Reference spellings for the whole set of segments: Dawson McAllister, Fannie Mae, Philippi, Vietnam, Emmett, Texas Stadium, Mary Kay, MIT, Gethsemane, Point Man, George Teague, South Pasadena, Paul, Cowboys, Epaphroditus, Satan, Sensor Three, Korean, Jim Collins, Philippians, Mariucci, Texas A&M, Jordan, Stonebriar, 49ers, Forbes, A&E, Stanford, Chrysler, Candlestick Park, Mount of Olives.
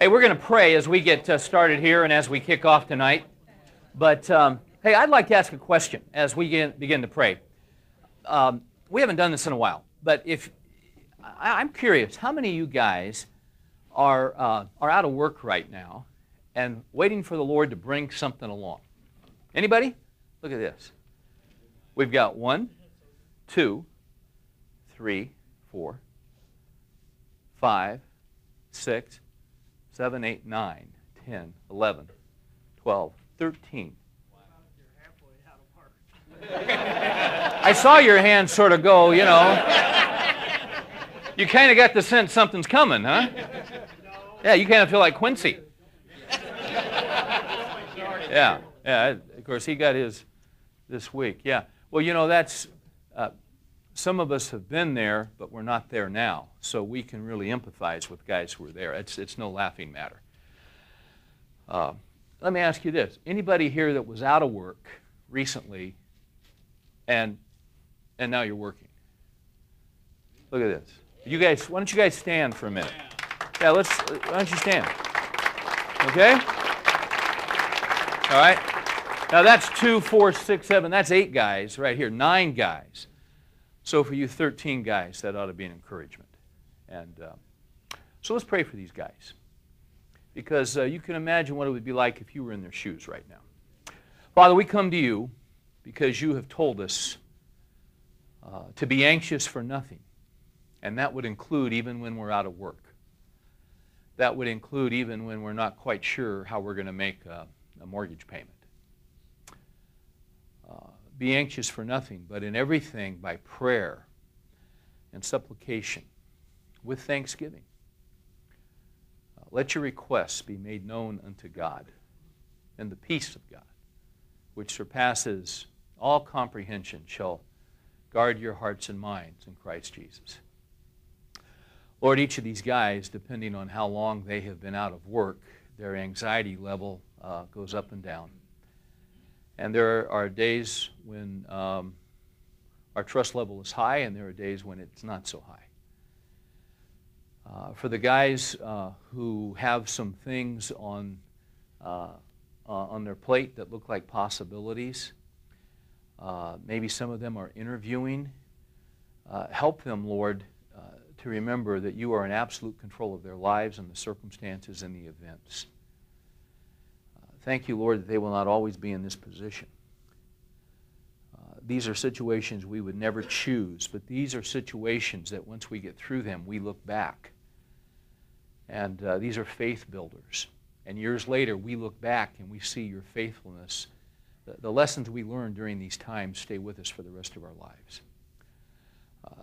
Hey, we're going to pray as we get started here and as we kick off tonight. But, hey, I'd like to ask a question as we begin to pray. We haven't done this in a while, but if I'm curious, how many of you guys are out of work right now and waiting for the Lord to bring something along? Anybody? Look at this. We've got 1, 2, 3, 4, 5, 6, 7, 8, 9, 10, 11, 12, 13. I saw your hand sort of go, you know. You kind of got the sense something's coming, huh? Yeah, you kind of feel like Quincy. Yeah, yeah. Of course, he got his this week. Yeah. Well, you know, that's some of us have been there, but we're not there now, so we can really empathize with guys who are there. It's no laughing matter. Let me ask you this: anybody here that was out of work recently, and now you're working? Look at this. You guys, why don't you guys stand for a minute? Yeah, let's. Why don't you stand? Okay. All right. Now that's 2, 4, 6, 7. That's 8 guys right here. 9 guys. So for you 13 guys, that ought to be an encouragement. And so let's pray for these guys, because you can imagine what it would be like if you were in their shoes right now. Father, we come to you because you have told us to be anxious for nothing. And that would include even when we're out of work. That would include even when we're not quite sure how we're going to make a mortgage payment. Be anxious for nothing, but in everything by prayer and supplication with thanksgiving. Let your requests be made known unto God, and the peace of God, which surpasses all comprehension, shall guard your hearts and minds in Christ Jesus. Lord, each of these guys, depending on how long they have been out of work, their anxiety level goes up and down. And there are days when our trust level is high, and there are days when it's not so high. For the guys who have some things on their plate that look like possibilities, maybe some of them are interviewing, help them, Lord, to remember that you are in absolute control of their lives and the circumstances and the events. Thank you, Lord, that they will not always be in this position. These are situations we would never choose, but these are situations that once we get through them, we look back. And these are faith builders. And years later, we look back and we see your faithfulness. The lessons we learn during these times stay with us for the rest of our lives.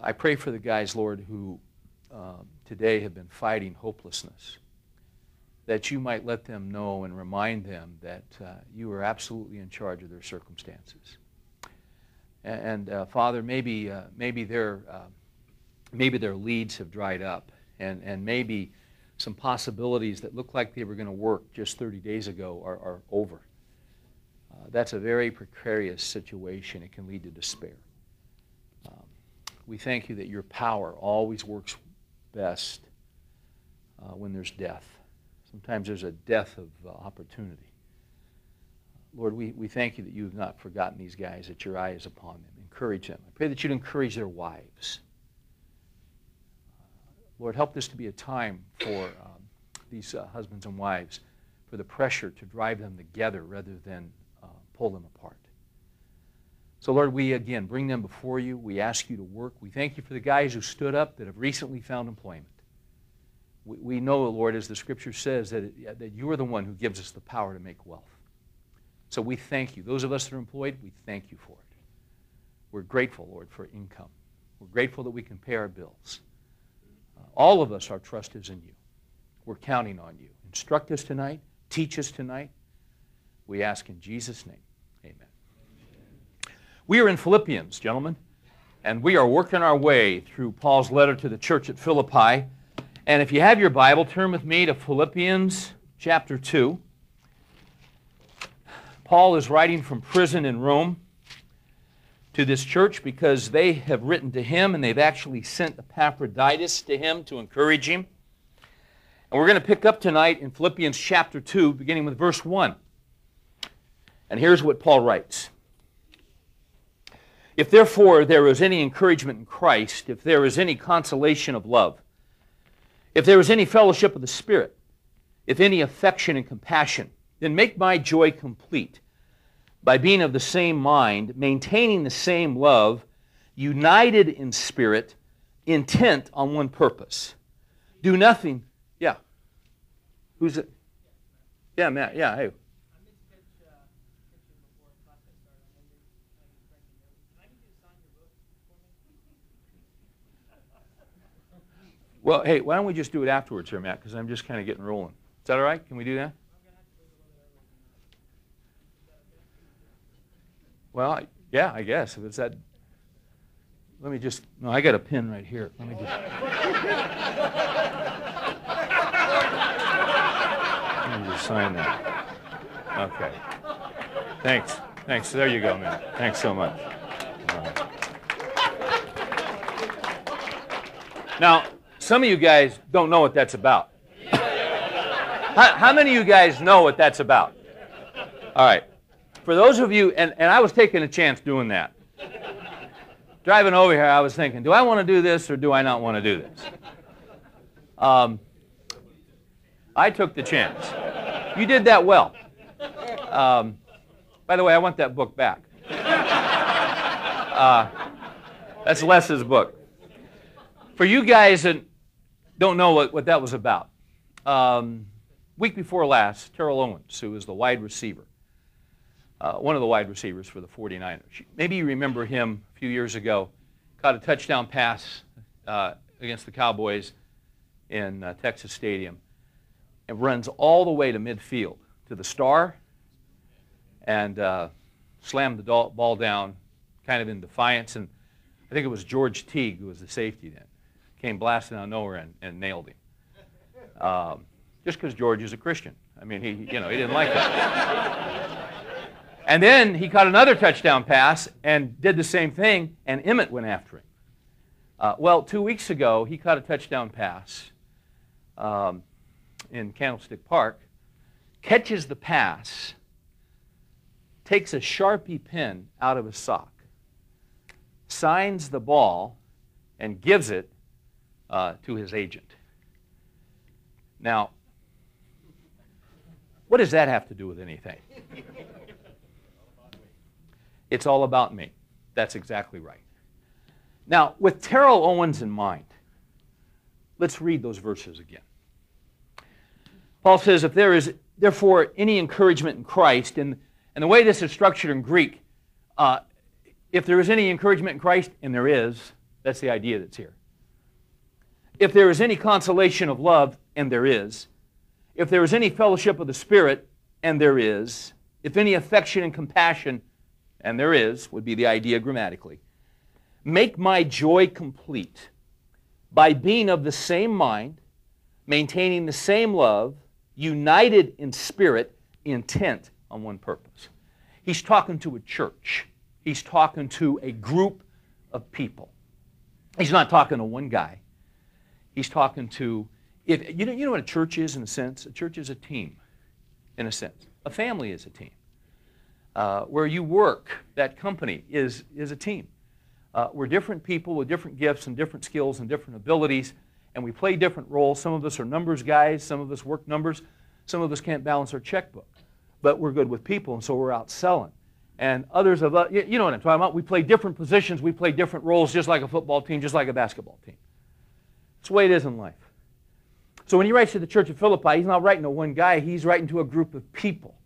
I pray for the guys, Lord, who today have been fighting hopelessness, that you might let them know and remind them that you are absolutely in charge of their circumstances. And Father, maybe their leads have dried up, and maybe some possibilities that looked like they were going to work just 30 days ago are over. That's a very precarious situation. It can lead to despair. We thank you that your power always works best when there's death. Sometimes there's a death of opportunity. Lord, we thank you that you have not forgotten these guys, that your eye is upon them. Encourage them. I pray that you'd encourage their wives. Lord, help this to be a time for these husbands and wives, for the pressure to drive them together rather than pull them apart. So, Lord, we again bring them before you. We ask you to work. We thank you for the guys who stood up that have recently found employment. We know, Lord, as the Scripture says, that you are the one who gives us the power to make wealth. So we thank you. Those of us that are employed, we thank you for it. We're grateful, Lord, for income. We're grateful that we can pay our bills. All of us, our trust is in you. We're counting on you. Instruct us tonight. Teach us tonight. We ask in Jesus' name. We are in Philippians, gentlemen, and we are working our way through Paul's letter to the church at Philippi. And if you have your Bible, turn with me to Philippians chapter 2. Paul is writing from prison in Rome to this church because they have written to him, and they've actually sent Epaphroditus to him to encourage him. And we're going to pick up tonight in Philippians chapter 2, beginning with verse 1. And here's what Paul writes. If therefore there is any encouragement in Christ, if there is any consolation of love, if there is any fellowship of the Spirit, if any affection and compassion, then make my joy complete by being of the same mind, maintaining the same love, united in spirit, intent on one purpose. Do nothing. Yeah. Who's it? Yeah, Matt. Yeah, hey. Well, hey, why don't we just do it afterwards here, Matt, because I'm just kind of getting rolling. Is that all right? Can we do that? Well, yeah, I guess. If it's that... Let me just... No, I got a pen right here. Let me just... Let me just sign that. Okay. Thanks. Thanks. There you go, Matt. Thanks so much. All right. Now... Some of you guys don't know what that's about. How many of you guys know what that's about? All right. For those of you, and I was taking a chance doing that. Driving over here, I was thinking, do I want to do this or do I not want to do this? I took the chance. You did that well. By the way, I want that book back. That's Les's book. For you guys that don't know what that was about, week before last, Terrell Owens, who is the wide receiver, one of the wide receivers for the 49ers. Maybe you remember him a few years ago, caught a touchdown pass against the Cowboys in Texas Stadium, and runs all the way to midfield, to the star, and slammed the ball down kind of in defiance. And I think it was George Teague, who was the safety then. Came blasting out of nowhere and nailed him. Just because George is a Christian. I mean, he didn't like that. And then he caught another touchdown pass and did the same thing, and Emmett went after him. Well, 2 weeks ago, he caught a touchdown pass in Candlestick Park, catches the pass, takes a Sharpie pen out of his sock, signs the ball, and gives it to his agent. Now, what does that have to do with anything? It's all about me. That's exactly right. Now, with Terrell Owens in mind, let's read those verses again. Paul says, if there is therefore any encouragement in Christ, and the way this is structured in Greek, if there is any encouragement in Christ, and there is, that's the idea that's here. If there is any consolation of love, and there is. If there is any fellowship of the Spirit, and there is. If any affection and compassion, and there is, would be the idea grammatically. Make my joy complete by being of the same mind, maintaining the same love, united in spirit, intent on one purpose. He's talking to a church. He's talking to a group of people. He's not talking to one guy. He's talking to, you know what a church is in a sense? A church is a team, in a sense. A family is a team. Where you work, that company is a team. We're different people with different gifts and different skills and different abilities, and we play different roles. Some of us are numbers guys. Some of us work numbers. Some of us can't balance our checkbook. But we're good with people, and so we're out selling. And others of us, you know what I'm talking about? We play different positions. We play different roles, just like a football team, just like a basketball team. That's the way it is in life. So when he writes to the church of Philippi, he's not writing to one guy. He's writing to a group of people.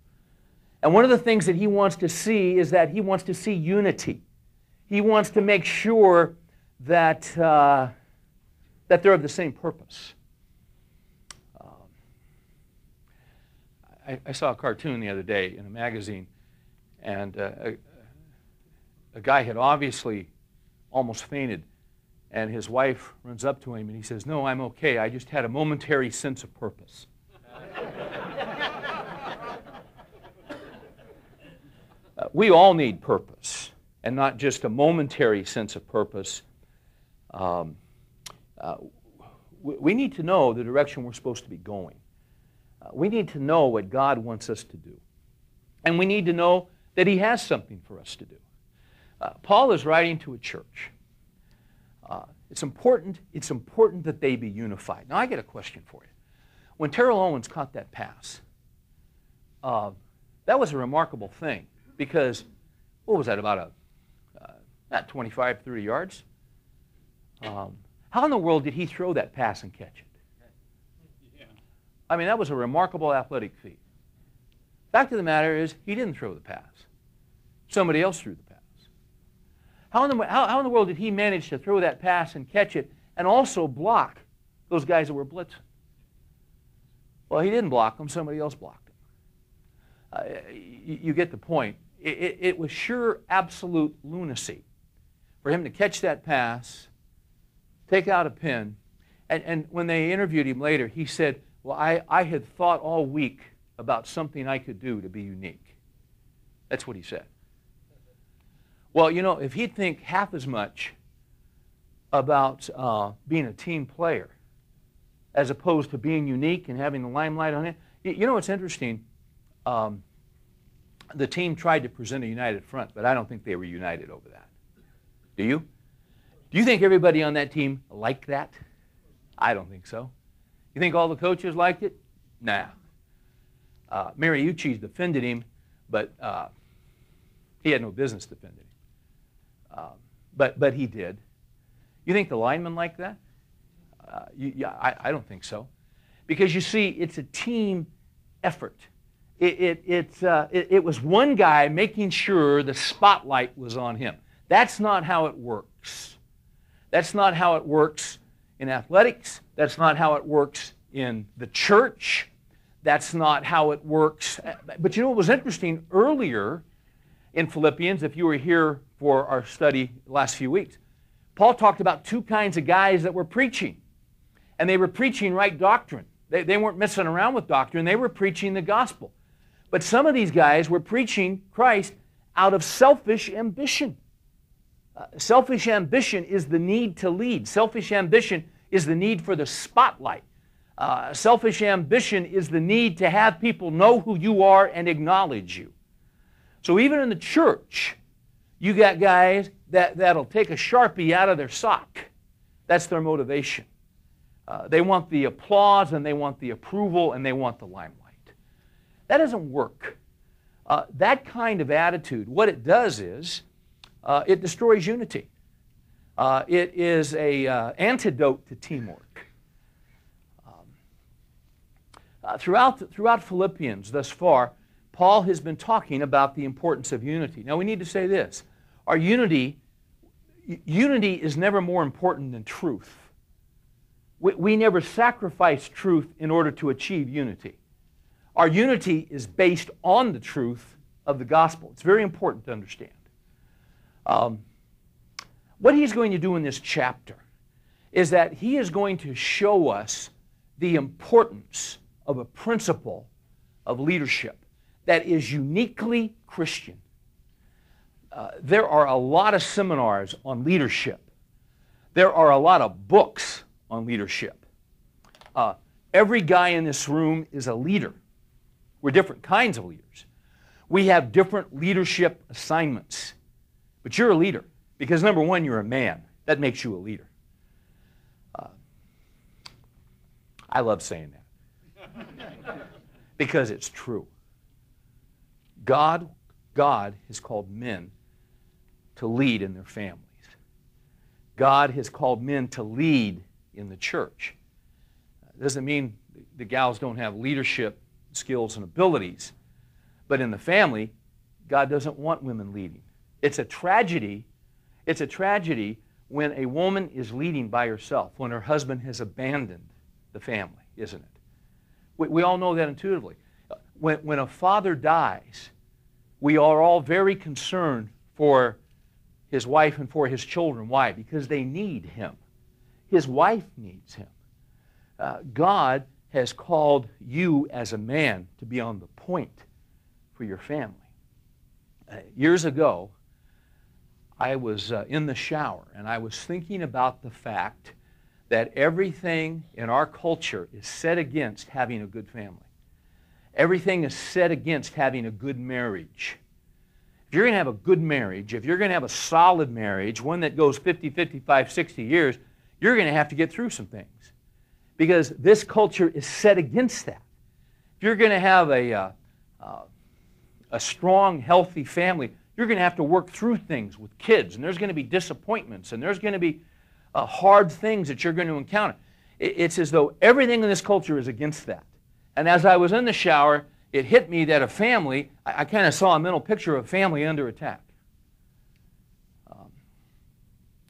And one of the things that he wants to see is that he wants to see unity. He wants to make sure that, that they're of the same purpose. I saw a cartoon the other day in a magazine, and a guy had obviously almost fainted. And his wife runs up to him and he says, "No, I'm okay. I just had a momentary sense of purpose." We all need purpose, and not just a momentary sense of purpose. we need to know the direction we're supposed to be going. We need to know what God wants us to do. And we need to know that He has something for us to do. Paul is writing to a church. It's important that they be unified. Now, I get a question for you. When Terrell Owens caught that pass, that was a remarkable thing because, what was that, about not 25, 30 yards? How in the world did he throw that pass and catch it? Yeah. I mean, that was a remarkable athletic feat. Fact of the matter is, he didn't throw the pass. Somebody else threw the pass. How in the world did he manage to throw that pass and catch it and also block those guys that were blitzing? Well, he didn't block them. Somebody else blocked them. You get the point. It was sure absolute lunacy for him to catch that pass, take out a pin, and when they interviewed him later, he said, well, I had thought all week about something I could do to be unique. That's what he said. Well, you know, if he'd think half as much about being a team player as opposed to being unique and having the limelight on it, you know what's interesting? The team tried to present a united front, but I don't think they were united over that. Do you? Do you think everybody on that team liked that? I don't think so. You think all the coaches liked it? Nah. Mariucci defended him, but he had no business defending him. But he did. You think the linemen liked that? I don't think so. Because you see, it's a team effort. It was one guy making sure the spotlight was on him. That's not how it works. That's not how it works in athletics. That's not how it works in the church. That's not how it works. But you know what was interesting earlier in Philippians, if you were here for our study the last few weeks, Paul talked about two kinds of guys that were preaching. And they were preaching right doctrine. They weren't messing around with doctrine. They were preaching the gospel. But some of these guys were preaching Christ out of selfish ambition. Selfish ambition is the need to lead. Selfish ambition is the need for the spotlight. Selfish ambition is the need to have people know who you are and acknowledge you. So even in the church, you got guys that'll take a Sharpie out of their sock. That's their motivation. They want the applause, and they want the approval, and they want the limelight. That doesn't work. That kind of attitude, what it does is, it destroys unity. It is an antidote to teamwork. Throughout Philippians thus far, Paul has been talking about the importance of unity. Now we need to say this. Our unity is never more important than truth. We never sacrifice truth in order to achieve unity. Our unity is based on the truth of the gospel. It's very important to understand. What he's going to do in this chapter is that he is going to show us the importance of a principle of leadership that is uniquely Christian. There are a lot of seminars on leadership. There are a lot of books on leadership. Every guy in this room is a leader. We're different kinds of leaders. We have different leadership assignments. But you're a leader because, number one, you're a man. That makes you a leader. I love saying that because it's true. God has called men to lead in their families. God has called men to lead in the church. It doesn't mean the gals don't have leadership skills and abilities, but in the family, God doesn't want women leading. It's a tragedy. It's a tragedy when a woman is leading by herself, when her husband has abandoned the family, isn't it? We all know that intuitively. When a father dies, we are all very concerned for his wife and for his children. Why? Because they need him. His wife needs him. God has called you as a man to be on the point for your family. Years ago, I was in the shower, and I was thinking about the fact that everything in our culture is set against having a good family. Everything is set against having a good marriage. If you're going to have a good marriage, if you're going to have a solid marriage, one that goes 50, 55, 60 years, you're going to have to get through some things, because this culture is set against that. If you're going to have a strong, healthy family, you're going to have to work through things with kids, and there's going to be disappointments, and there's going to be hard things that you're going to encounter. It's as though everything in this culture is against that. And as I was in the shower, it hit me that a family, I kind of saw a mental picture of a family under attack.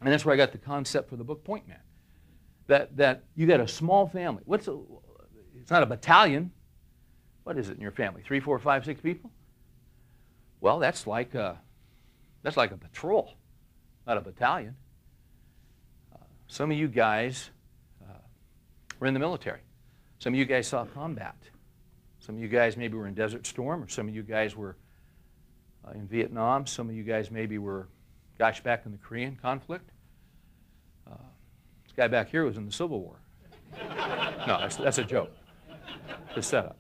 And that's where I got the concept for the book Point Man, that you got a small family. It's not a battalion. What is it in your family? 3, 4, 5, 6 people? Well, that's like a patrol, not a battalion. Some of you guys were in the military. Some of you guys saw combat. Some of you guys maybe were in Desert Storm, or some of you guys were in Vietnam. Some of you guys maybe were, gosh, back in the Korean conflict. This guy back here was in the Civil War. No, that's a joke. It's a setup.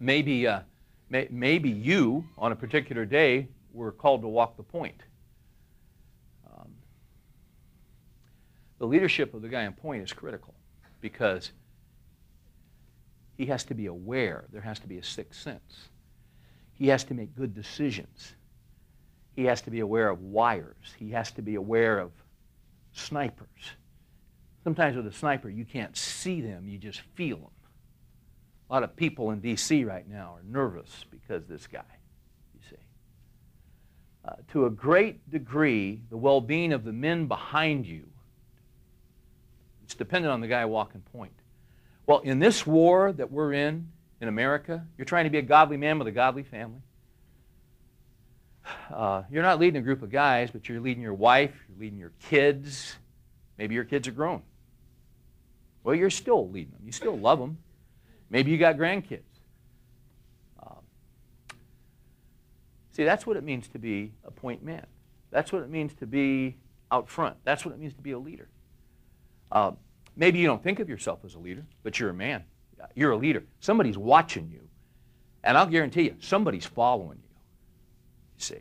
Maybe you, on a particular day, were called to walk the point. The leadership of the guy in point is critical, because he has to be aware. There has to be a sixth sense. He has to make good decisions. He has to be aware of wires. He has to be aware of snipers. Sometimes with a sniper, you can't see them, you just feel them. A lot of people in D.C. right now are nervous because of this guy, you see. To a great degree, the well-being of the men behind you, it's dependent on the guy walking point. Well, in this war that we're in America, you're trying to be a godly man with a godly family. You're not leading a group of guys, but you're leading your wife, you're leading your kids. Maybe your kids are grown. Well, you're still leading them. You still love them. Maybe you got grandkids. See, that's what it means to be a point man. That's what it means to be out front. That's what it means to be a leader. Maybe you don't think of yourself as a leader, but you're a man. You're a leader. Somebody's watching you. And I'll guarantee you, somebody's following you. You see.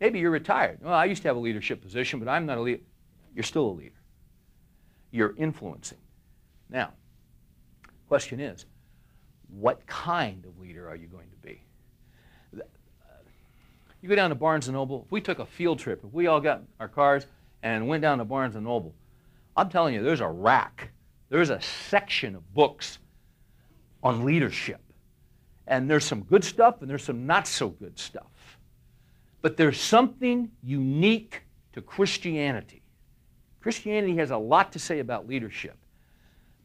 Maybe you're retired. Well, I used to have a leadership position, but I'm not a leader. You're still a leader. You're influencing. Now, question is, what kind of leader are you going to be? You go down to Barnes & Noble. If we took a field trip, if we all got our cars and went down to Barnes & Noble, I'm telling you, there's a rack. There's a section of books on leadership. And there's some good stuff and there's some not so good stuff. But there's something unique to Christianity. Christianity has a lot to say about leadership,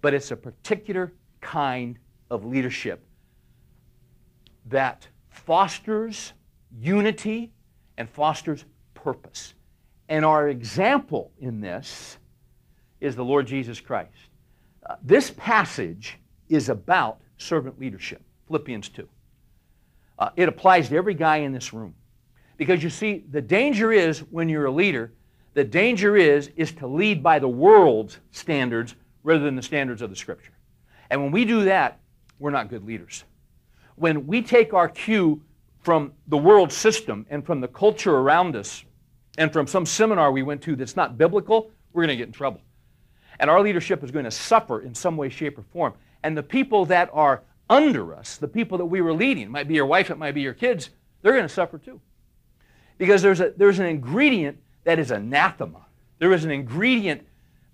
but it's a particular kind of leadership that fosters unity and fosters purpose. And our example in this is the Lord Jesus Christ. This passage is about servant leadership, Philippians 2. It applies to every guy in this room. Because you see, the danger is when you're a leader, the danger is to lead by the world's standards rather than the standards of the Scripture. And when we do that, we're not good leaders. When we take our cue from the world system and from the culture around us and from some seminar we went to that's not biblical, we're going to get in trouble. And our leadership is going to suffer in some way, shape, or form. And the people that are under us, the people that we were leading, it might be your wife, it might be your kids, they're going to suffer too. Because there's an ingredient that is anathema. There is an ingredient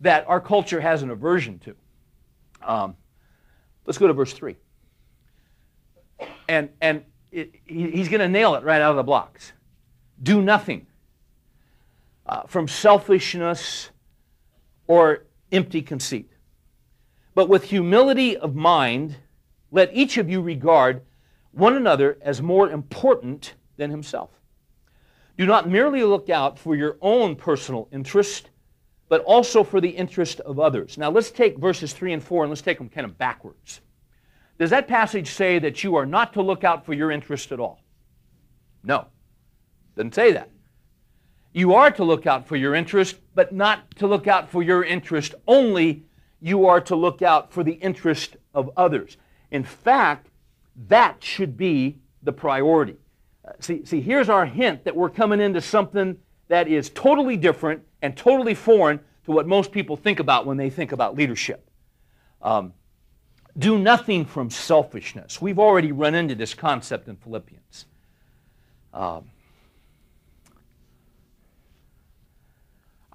that our culture has an aversion to. Let's go to verse 3. And he's going to nail it right out of the blocks. Do nothing from selfishness or empty conceit. But with humility of mind, let each of you regard one another as more important than himself. Do not merely look out for your own personal interest, but also for the interest of others. Now let's take verses 3 and 4 and let's take them kind of backwards. Does that passage say that you are not to look out for your interest at all? No. Doesn't say that. You are to look out for your interest, but not to look out for your interest only. You are to look out for the interest of others. In fact, that should be the priority. See, here's our hint that we're coming into something that is totally different and totally foreign to what most people think about when they think about leadership. Do nothing from selfishness. We've already run into this concept in Philippians.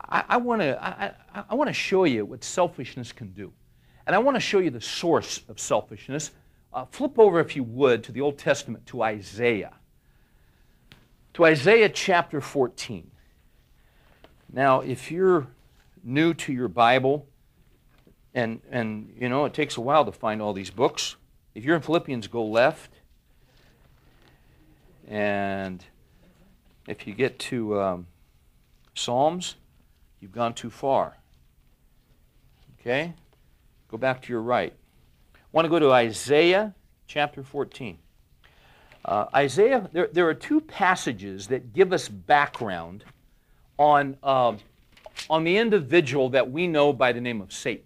I want to show you what selfishness can do. And I want to show you the source of selfishness. Flip over, if you would, to the Old Testament, to Isaiah. To Isaiah chapter 14. Now, if you're new to your Bible, and you know, it takes a while to find all these books. If you're in Philippians, go left. And if you get to Psalms, you've gone too far. Okay? Go back to your right. I want to go to Isaiah chapter 14. Isaiah, there are two passages that give us background on the individual that we know by the name of Satan.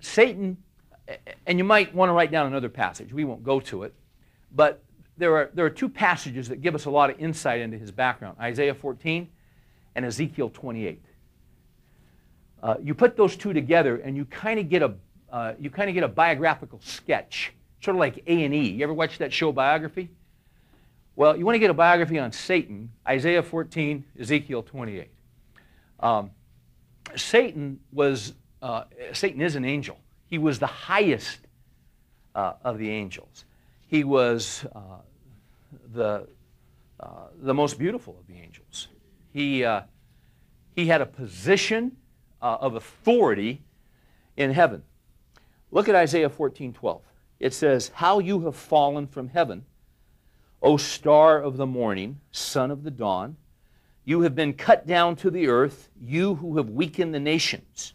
Satan, and you might want to write down another passage. We won't go to it. But there are two passages that give us a lot of insight into his background, Isaiah 14 and Ezekiel 28. You put those two together, and you kind of get a biographical sketch, sort of like A&E. You ever watch that show, Biography? Well, you want to get a biography on Satan, Isaiah 14, Ezekiel 28. Satan is an angel. He was the highest of the angels. He was the most beautiful of the angels. He had a position of authority in heaven. Look at Isaiah 14:12. It says, "How you have fallen from heaven, O star of the morning, son of the dawn. You have been cut down to the earth, you who have weakened the nations."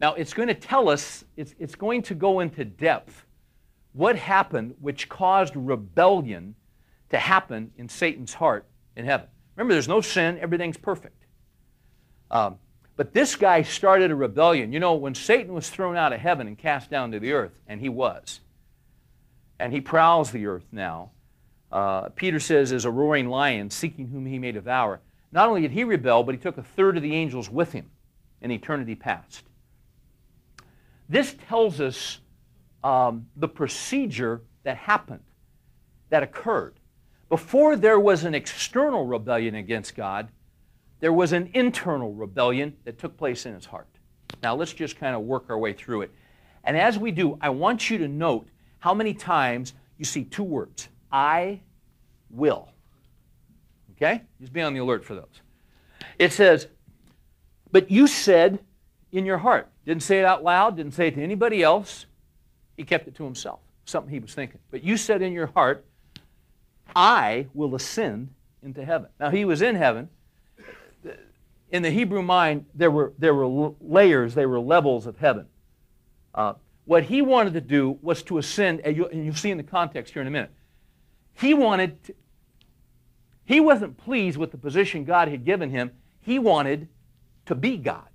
Now, it's going to tell us, it's going to go into depth what happened which caused rebellion to happen in Satan's heart in heaven. Remember, there's no sin, everything's perfect. But this guy started a rebellion. You know, when Satan was thrown out of heaven and cast down to the earth, and he was, and he prowls the earth now, Peter says, as a roaring lion, seeking whom he may devour. Not only did he rebel, but he took a third of the angels with him in eternity past. This tells us the procedure that happened, that occurred. Before there was an external rebellion against God, there was an internal rebellion that took place in his heart. Now, let's just kind of work our way through it. And as we do, I want you to note how many times you see two words, I will. Okay? Just be on the alert for those. It says, but you said in your heart. Didn't say it out loud, didn't say it to anybody else. He kept it to himself, something he was thinking. But you said in your heart, I will ascend into heaven. Now, he was in heaven. In the Hebrew mind, there were layers, there were levels of heaven. What he wanted to do was to ascend, and you'll see in the context here in a minute. He wasn't pleased with the position God had given him. He wanted to be God.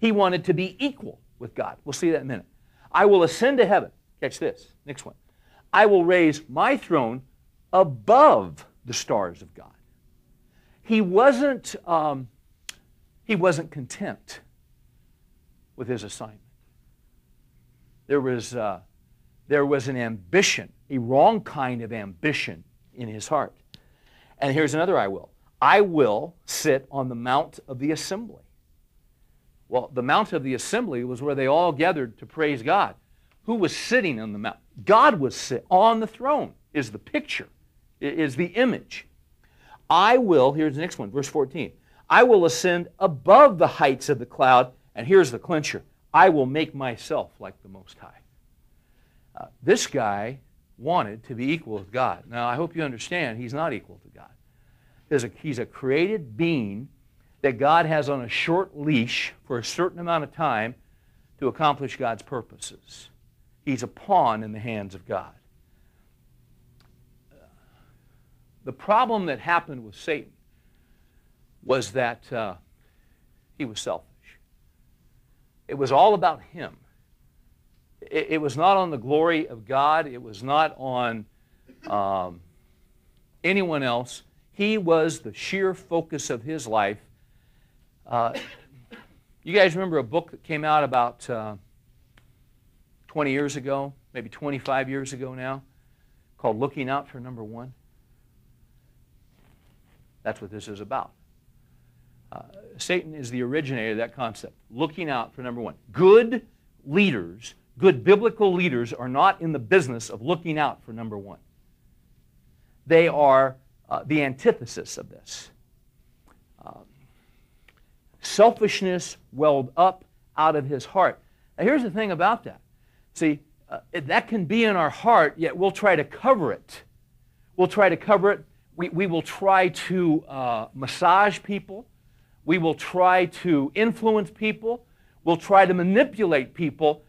He wanted to be equal with God. We'll see that in a minute. I will ascend to heaven. Catch this. Next one. I will raise my throne above the stars of God. He wasn't content with his assignment. There was an ambition, a wrong kind of ambition in his heart. And here's another I will. I will sit on the Mount of the Assembly. Well, the Mount of the Assembly was where they all gathered to praise God. Who was sitting on the mount? God was sitting on the throne, is the picture, is the image. I will, here's the next one, verse 14. I will ascend above the heights of the cloud, and here's the clincher. I will make myself like the Most High. This guy wanted to be equal with God. Now, I hope you understand he's not equal to God. He's a created being that God has on a short leash for a certain amount of time to accomplish God's purposes. He's a pawn in the hands of God. The problem that happened with Satan was that he was selfish. It was all about him. It was not on the glory of God. It was not on anyone else. He was the sheer focus of his life. You guys remember a book that came out about 20 years ago, maybe 25 years ago now, called Looking Out for Number One? That's what this is about. Satan is the originator of that concept, looking out for number one. Good leaders, good biblical leaders, are not in the business of looking out for number one. They are the antithesis of this. Selfishness welled up out of his heart. Now, here's the thing about that. See, that can be in our heart, yet we'll try to cover it. We'll try to cover it. We will try to massage people. We will try to influence people. We'll try to manipulate people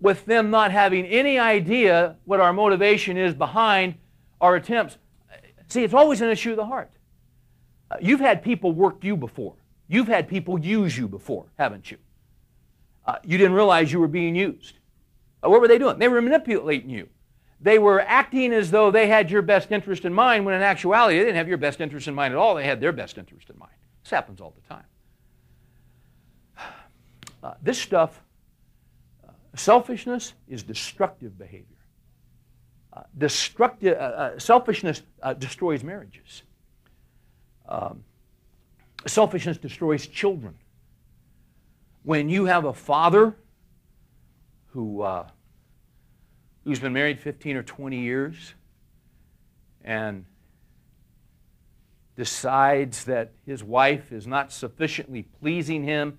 with them not having any idea what our motivation is behind our attempts. See, it's always an issue of the heart. You've had people work you before. You've had people use you before, haven't you? You didn't realize you were being used. What were they doing? They were manipulating you. They were acting as though they had your best interest in mind, when in actuality they didn't have your best interest in mind at all. They had their best interest in mind. This happens all the time. This stuff, selfishness is destructive behavior. Selfishness destroys marriages. Selfishness destroys children. When you have a father who's been married 15 or 20 years and decides that his wife is not sufficiently pleasing him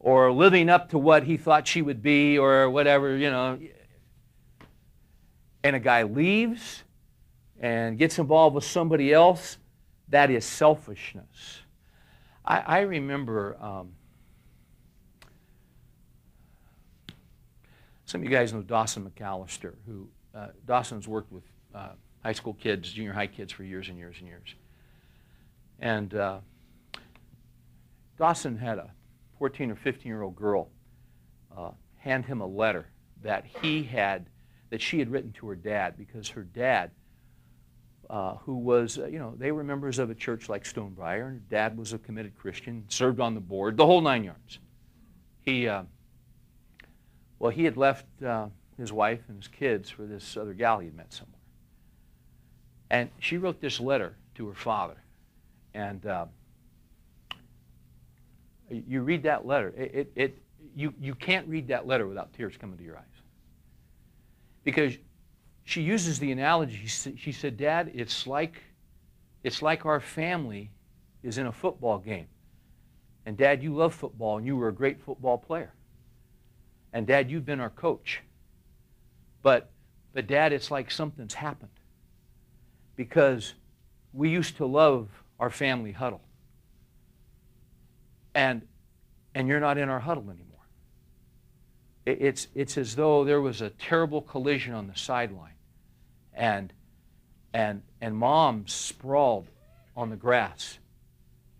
or living up to what he thought she would be or whatever, you know. And a guy leaves and gets involved with somebody else, that is selfishness. I remember some of you guys know Dawson McAllister, who Dawson's worked with high school kids, junior high kids for years and years and years. And Dawson had a 14 or 15-year-old girl hand him a letter that she had written to her dad, because her dad, who was, you know, they were members of a church like Stonebriar, and her dad was a committed Christian, served on the board, the whole nine yards. He had left his wife and his kids for this other gal he had met somewhere. And she wrote this letter to her father. And you read that letter. You can't read that letter without tears coming to your eyes. Because she uses the analogy. She said, "Dad, it's like our family is in a football game. And Dad, you love football, and you were a great football player. And Dad, you've been our coach. But Dad, it's like something's happened. Because we used to love our family huddle. And you're not in our huddle anymore. It's as though there was a terrible collision on the sideline. And Mom sprawled on the grass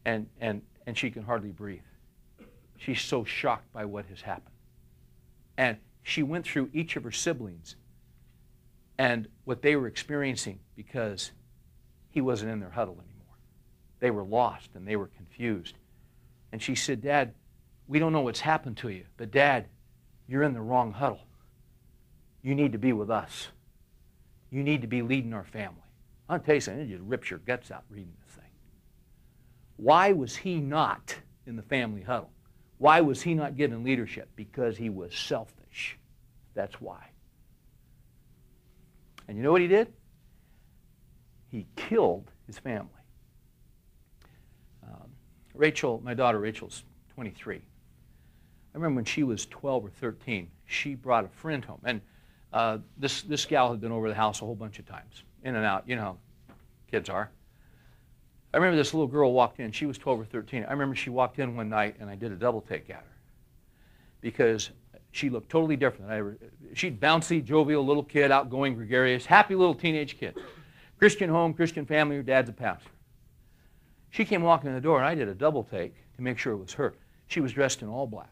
and she can hardly breathe. She's so shocked by what has happened." And she went through each of her siblings and what they were experiencing, because he wasn't in their huddle anymore. They were lost and they were confused. And she said, "Dad, we don't know what's happened to you, but Dad, you're in the wrong huddle. You need to be with us. You need to be leading our family." I'll tell you something, it just rips your guts out reading this thing. Why was he not in the family huddle? Why was he not given leadership? Because he was selfish. That's why. And you know what he did? He killed his family. Rachel, my daughter Rachel's 23. I remember when she was 12 or 13, she brought a friend home. And this gal had been over the house a whole bunch of times, in and out, you know how kids are. I remember this little girl walked in. She was 12 or 13. I remember she walked in one night, and I did a double take at her because she looked totally different than I ever. She'd bouncy, jovial little kid, outgoing, gregarious, happy little teenage kid. Christian home, Christian family, her dad's a pastor. She came walking in the door, and I did a double take to make sure it was her. She was dressed in all black.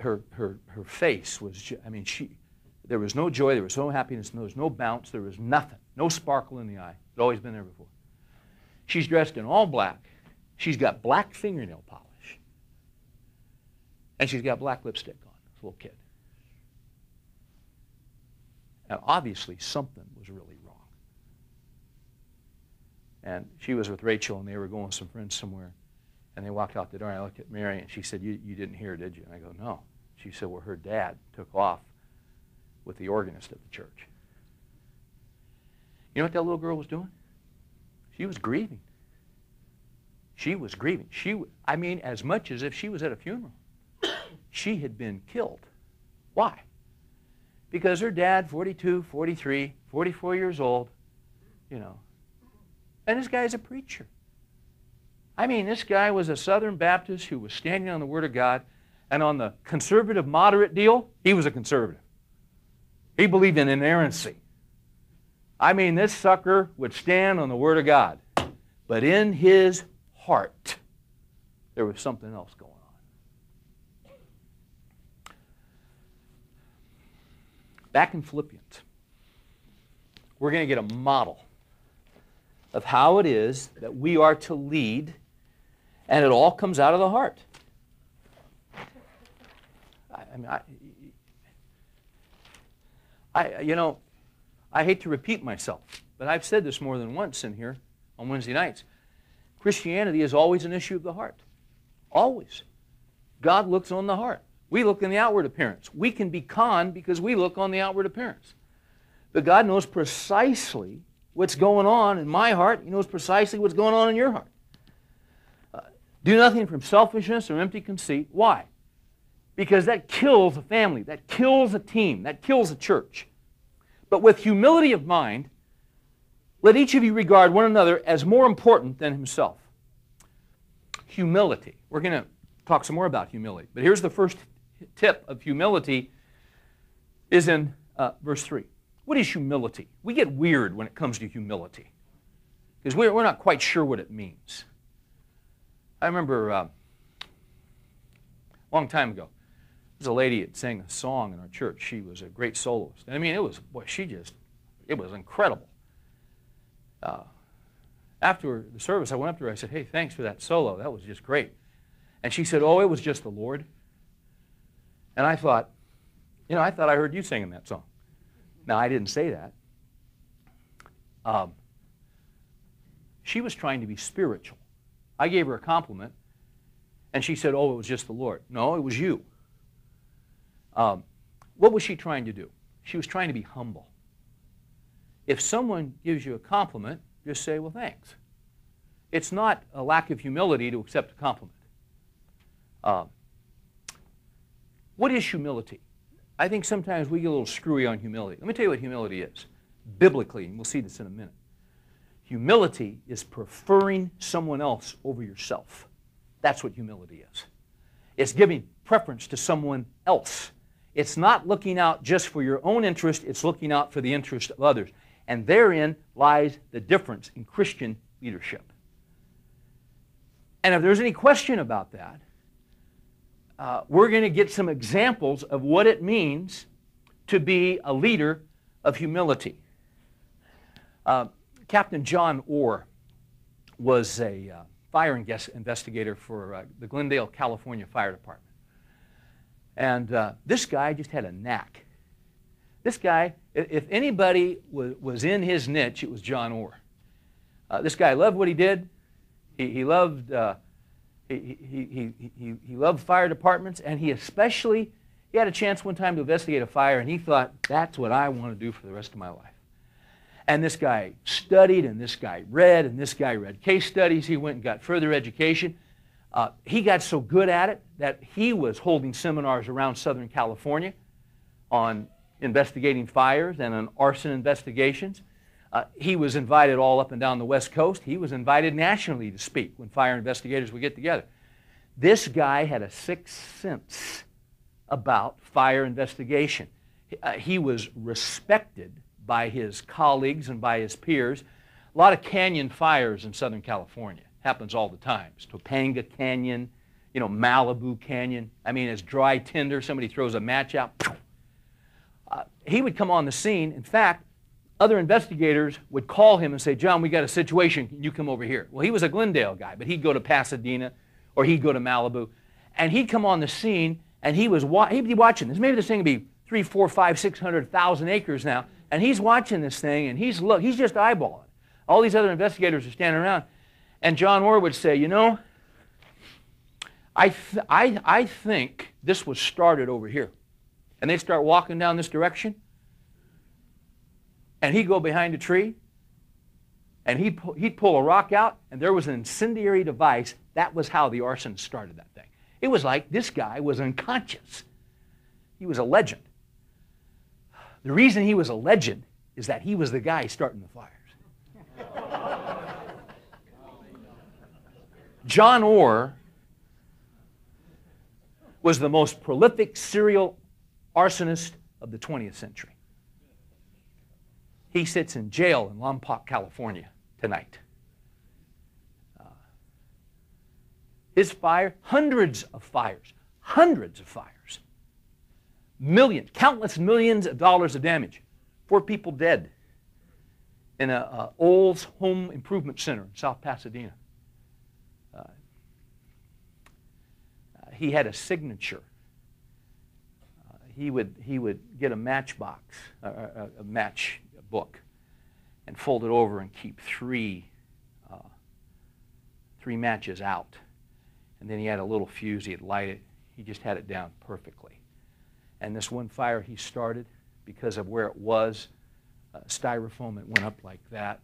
Her face was, I mean, there was no joy, there was no happiness, there was no bounce, there was nothing, no sparkle in the eye. It's always been there before. She's dressed in all black. She's got black fingernail polish. And she's got black lipstick on, this little kid. Now, obviously, something was really wrong. And she was with Rachel, and they were going with some friends somewhere. And they walked out the door, and I looked at Mary, and she said, you didn't hear, did you? And I go, no. She said, well, her dad took off with the organist at the church. You know what that little girl was doing? She was grieving. She was grieving. I mean, as much as if she was at a funeral. She had been killed. Why? Because her dad, 42, 43, 44 years old, you know, and this guy's a preacher. I mean, this guy was a Southern Baptist who was standing on the Word of God, and on the conservative moderate deal, he was a conservative. He believed in inerrancy. I mean, this sucker would stand on the Word of God, but in his heart, there was something else going on. Back in Philippians, we're going to get a model of how it is that we are to lead, and it all comes out of the heart. I mean, you know, I hate to repeat myself, but I've said this more than once in here on Wednesday nights. Christianity is always an issue of the heart. Always. God looks on the heart. We look in the outward appearance. We can be conned because we look on the outward appearance. But God knows precisely what's going on in my heart. He knows precisely what's going on in your heart. Do nothing from selfishness or empty conceit. Why? Because that kills a family, that kills a team, that kills a church. But with humility of mind, let each of you regard one another as more important than himself. Humility. We're going to talk some more about humility. But here's the first tip of humility is in verse 3. What is humility? We get weird when it comes to humility because we're not quite sure what it means. I remember a long time ago, there was a lady that sang a song in our church. She was a great soloist. I mean, it was, boy, it was incredible. After the service, I went up to her. I said, hey, thanks for that solo. That was just great. And she said, oh, it was just the Lord. And I thought, you know, I thought I heard you singing that song. Now, I didn't say that. She was trying to be spiritual. I gave her a compliment, and she said, oh, it was just the Lord. No, it was you. What was she trying to do? She was trying to be humble. If someone gives you a compliment, just say, well, thanks. It's not a lack of humility to accept a compliment. What is humility? I think sometimes we get a little screwy on humility. Let me tell you what humility is, biblically, and we'll see this in a minute. Humility is preferring someone else over yourself. That's what humility is. It's giving preference to someone else. It's not looking out just for your own interest, it's looking out for the interest of others. And therein lies the difference in Christian leadership. And if there's any question about that, we're going to get some examples of what it means to be a leader of humility. Captain John Orr was a fire investigator for the Glendale, California Fire Department. And this guy just had a knack. This guy, if anybody was in his niche, it was John Orr. This guy loved what he did. He loved fire departments, and he especially, he had a chance one time to investigate a fire, and he thought, that's what I want to do for the rest of my life. And this guy studied, and this guy read, case studies. He went and got further education. He got so good at it that he was holding seminars around Southern California on investigating fires and on arson investigations. He was invited all up and down the West Coast. He was invited nationally to speak when fire investigators would get together. This guy had a sixth sense about fire investigation. He was respected by his colleagues and by his peers A lot of canyon fires in Southern California. Happens all the time. It's Topanga Canyon, you know, Malibu Canyon. I mean, it's dry tinder. Somebody throws a match out. He would come on the scene. In fact, other investigators would call him and say, John, we got a situation. Can you come over here? Well, he was a Glendale guy, but he'd go to Pasadena or he'd go to Malibu. And he'd come on the scene, and he'd be watching this. Maybe this thing would be 300, 400, 500, 600,000 acres now. And he's watching this thing, and he's just eyeballing. All these other investigators are standing around. And John Orr would say, you know, I think this was started over here. And they'd start walking down this direction. And he'd go behind a tree. And he'd pull a rock out. And there was an incendiary device. That was how the arsonist started that thing. It was like this guy was unconscious. He was a legend. The reason he was a legend is that he was the guy starting the fire. John Orr was the most prolific serial arsonist of the 20th century. He sits in jail in Lompoc, California tonight. His fire, hundreds of fires, millions, countless millions of dollars of damage. 4 people dead in an old home improvement center in South Pasadena. He had a signature. He would get a matchbox, a match book, and fold it over and keep three matches out. And then he had a little fuse. He'd light it. He just had it down perfectly. And this one fire he started, because of where it was, styrofoam, it went up like that.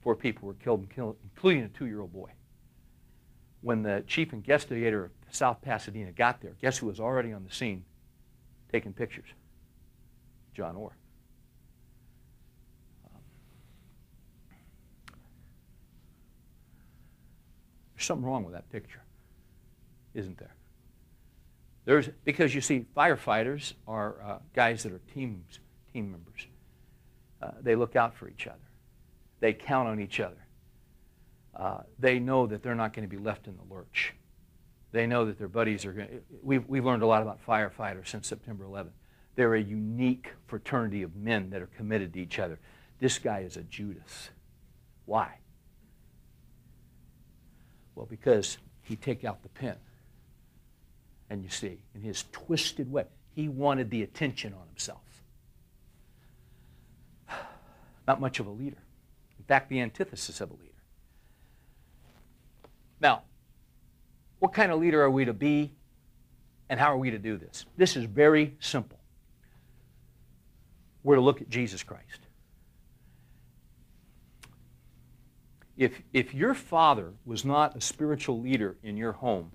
4 people were killed, including a 2-year-old boy. When the chief investigator of South Pasadena got there, guess who was already on the scene taking pictures? John Orr. There's something wrong with that picture, isn't there? Because you see, firefighters are guys that are team members. They look out for each other. They count on each other. They know that they're not going to be left in the lurch. They know that their buddies are going to... We've learned a lot about firefighters since September 11th. They're a unique fraternity of men that are committed to each other. This guy is a Judas. Why? Well, because he'd take out the pen. And you see, in his twisted way, he wanted the attention on himself. Not much of a leader. In fact, the antithesis of a leader. Now, what kind of leader are we to be, and how are we to do this? This is very simple. We're to look at Jesus Christ. If your father was not a spiritual leader in your home,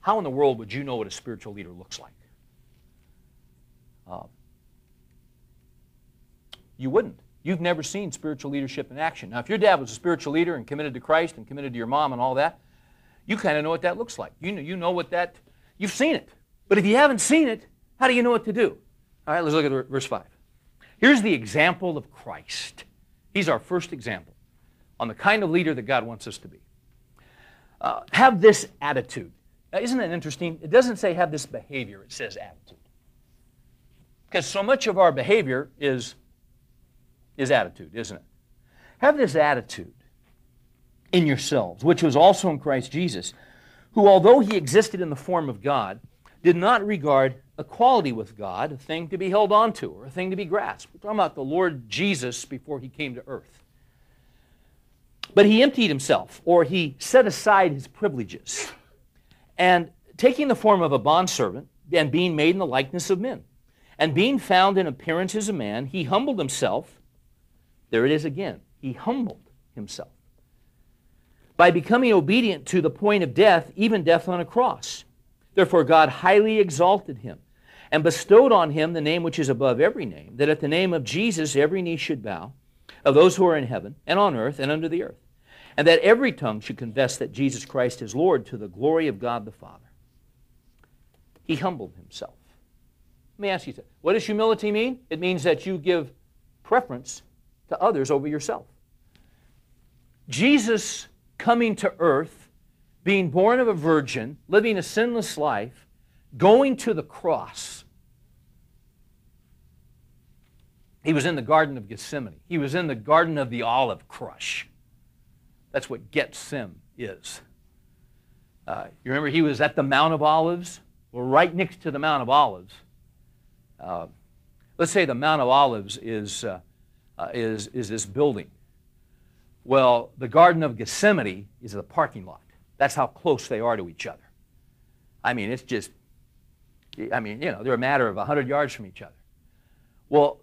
how in the world would you know what a spiritual leader looks like? You wouldn't. You've never seen spiritual leadership in action. Now, if your dad was a spiritual leader and committed to Christ and committed to your mom and all that, you kind of know what that looks like. You know what that, you've seen it. But if you haven't seen it, how do you know what to do? All right, let's look at verse 5. Here's the example of Christ. He's our first example on the kind of leader that God wants us to be. Have this attitude. Now, isn't that interesting? It doesn't say have this behavior. It says attitude. Because so much of our behavior is attitude, isn't it? Have this attitude in yourselves, which was also in Christ Jesus, who, although he existed in the form of God, did not regard equality with God a thing to be held on to or a thing to be grasped. We're talking about the Lord Jesus before he came to earth. But he emptied himself, or he set aside his privileges, and taking the form of a bondservant, and being made in the likeness of men, and being found in appearance as a man, he humbled himself. There it is again. He humbled himself by becoming obedient to the point of death, even death on a cross. Therefore God highly exalted him and bestowed on him the name which is above every name, that at the name of Jesus every knee should bow, of those who are in heaven and on earth and under the earth, and that every tongue should confess that Jesus Christ is Lord, to the glory of God the Father. He humbled himself. Let me ask you something. What does humility mean? It means that you give preference to others over yourself. Jesus coming to earth, being born of a virgin, living a sinless life, going to the cross. He was in the Garden of Gethsemane. He was in the Garden of the Olive Crush. That's what Gethsemane is. You remember he was at the Mount of Olives? Well, right next to the Mount of Olives. Let's say the Mount of Olives is this building. Well, the Garden of Gethsemane is the parking lot. That's how close they are to each other. I mean, it's just, I mean, you know, they're a matter of 100 yards from each other. Well,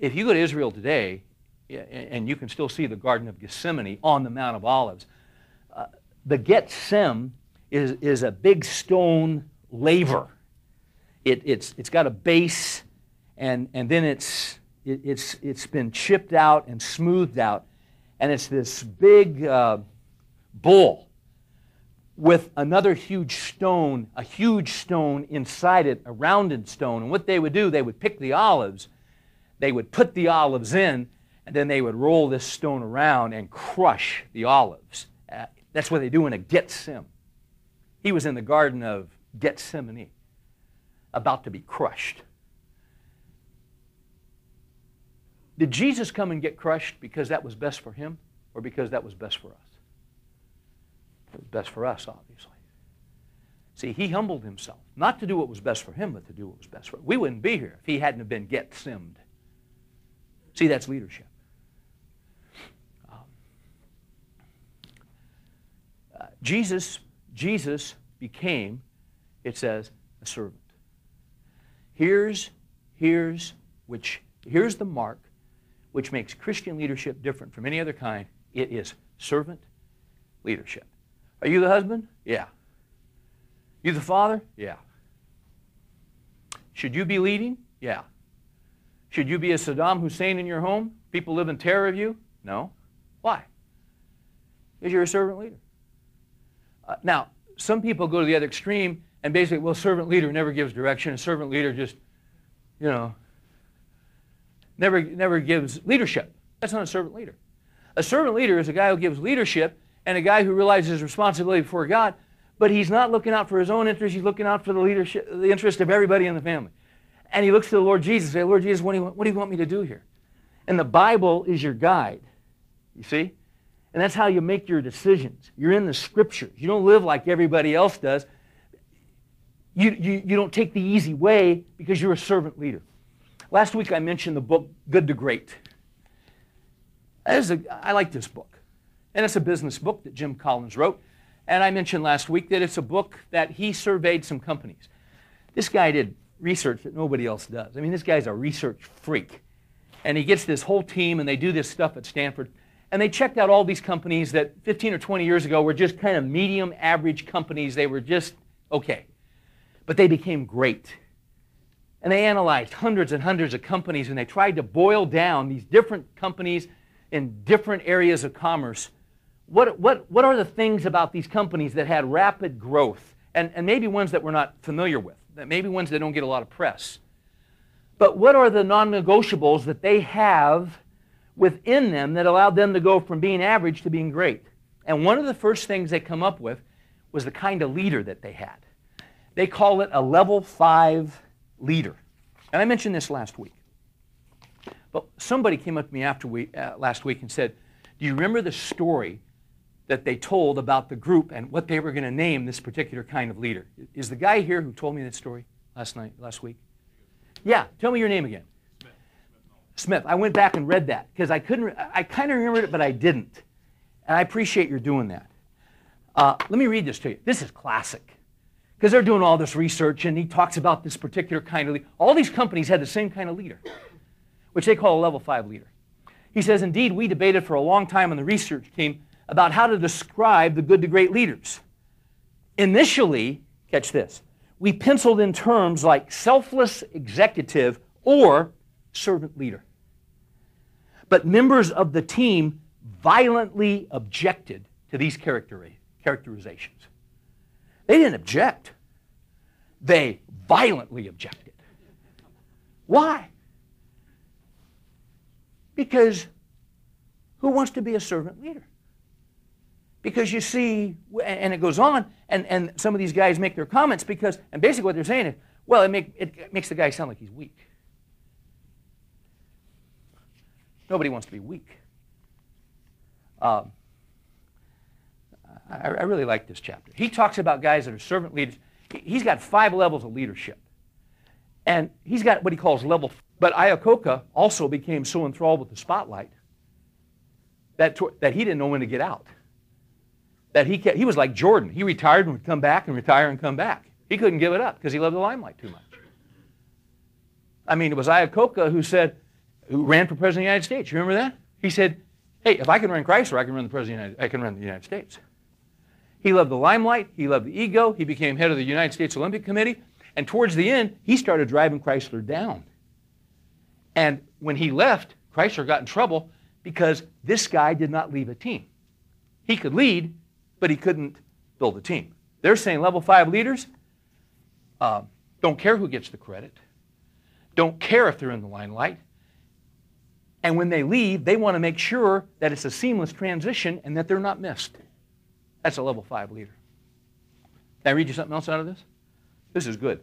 if you go to Israel today, and you can still see the Garden of Gethsemane on the Mount of Olives, the Gethsemane is a big stone laver. It's got a base, and then it's been chipped out and smoothed out, and it's this big bowl with another huge stone, a huge stone inside it, a rounded stone. And what they would do, they would pick the olives, they would put the olives in, and then they would roll this stone around and crush the olives. That's what they do in a Gethsemane. He was in the Garden of Gethsemane, about to be crushed. Did Jesus come and get crushed because that was best for him, or because that was best for us? It was best for us, obviously. See, he humbled himself, not to do what was best for him, but to do what was best for us. We wouldn't be here if he hadn't have been Gethsemaned. See, that's leadership. Jesus became, it says, a servant. Here's the mark which makes Christian leadership different from any other kind. It is servant leadership. Are you the husband? Yeah. You the father? Yeah. Should you be leading? Yeah. Should you be a Saddam Hussein in your home? People live in terror of you? No. Why? Because you're a servant leader. Now, some people go to the other extreme and basically, well, servant leader never gives direction. A servant leader just, you know, never gives leadership. That's not a servant leader. A servant leader is a guy who gives leadership and a guy who realizes his responsibility before God, but he's not looking out for his own interest. He's looking out for the interest of everybody in the family. And he looks to the Lord Jesus and says, Lord Jesus, what do you want me to do here? And the Bible is your guide, you see? And that's how you make your decisions. You're in the Scriptures. You don't live like everybody else does. You don't take the easy way because you're a servant leader. Last week I mentioned the book, Good to Great. I like this book. And it's a business book that Jim Collins wrote. And I mentioned last week that it's a book that he surveyed some companies. This guy did research that nobody else does. I mean, this guy's a research freak. And he gets this whole team, and they do this stuff at Stanford. And they checked out all these companies that 15 or 20 years ago were just kind of medium, average companies. They were just okay. But they became great. And they analyzed hundreds and hundreds of companies, and they tried to boil down these different companies in different areas of commerce. What are the things about these companies that had rapid growth, and maybe ones that we're not familiar with, maybe ones that don't get a lot of press? But what are the non-negotiables that they have within them that allowed them to go from being average to being great? And one of the first things they come up with was the kind of leader that they had. They call it a level 5 leader. And I mentioned this last week. But somebody came up to me last week and said, do you remember the story that they told about the group and what they were going to name this particular kind of leader? Is the guy here who told me that story last week? Yeah, tell me your name again. Smith. I went back and read that because I kind of remembered it, but I didn't. And I appreciate your doing that. Let me read this to you. This is classic. Because they're doing all this research, and he talks about this particular kind of leader. All these companies had the same kind of leader, which they call a level 5 leader. He says, indeed, we debated for a long time on the research team about how to describe the good to great leaders. Initially, catch this, we penciled in terms like selfless executive or servant leader. But members of the team violently objected to these characterizations. They didn't object. They violently objected. Why? Because who wants to be a servant leader? Because you see, and it goes on, and some of these guys make their comments because, and basically what they're saying is, well, it makes the guy sound like he's weak. Nobody wants to be weak. I really like this chapter. He talks about guys that are servant leaders. He's got 5 levels of leadership. And he's got what he calls level. But Iacocca also became so enthralled with the spotlight that he didn't know when to get out. That he was like Jordan. He retired and would come back and retire and come back. He couldn't give it up because he loved the limelight too much. I mean, it was Iacocca who ran for president of the United States. You remember that? He said, hey, if I can run Chrysler, I can run the United States. He loved the limelight. He loved the ego. He became head of the United States Olympic Committee. And towards the end, he started driving Chrysler down. And when he left, Chrysler got in trouble because this guy did not leave a team. He could lead, but he couldn't build a team. They're saying level 5 leaders don't care who gets the credit, don't care if they're in the limelight, and when they leave, they want to make sure that it's a seamless transition and that they're not missed. That's a level 5 leader. Can I read you something else out of this? This is good.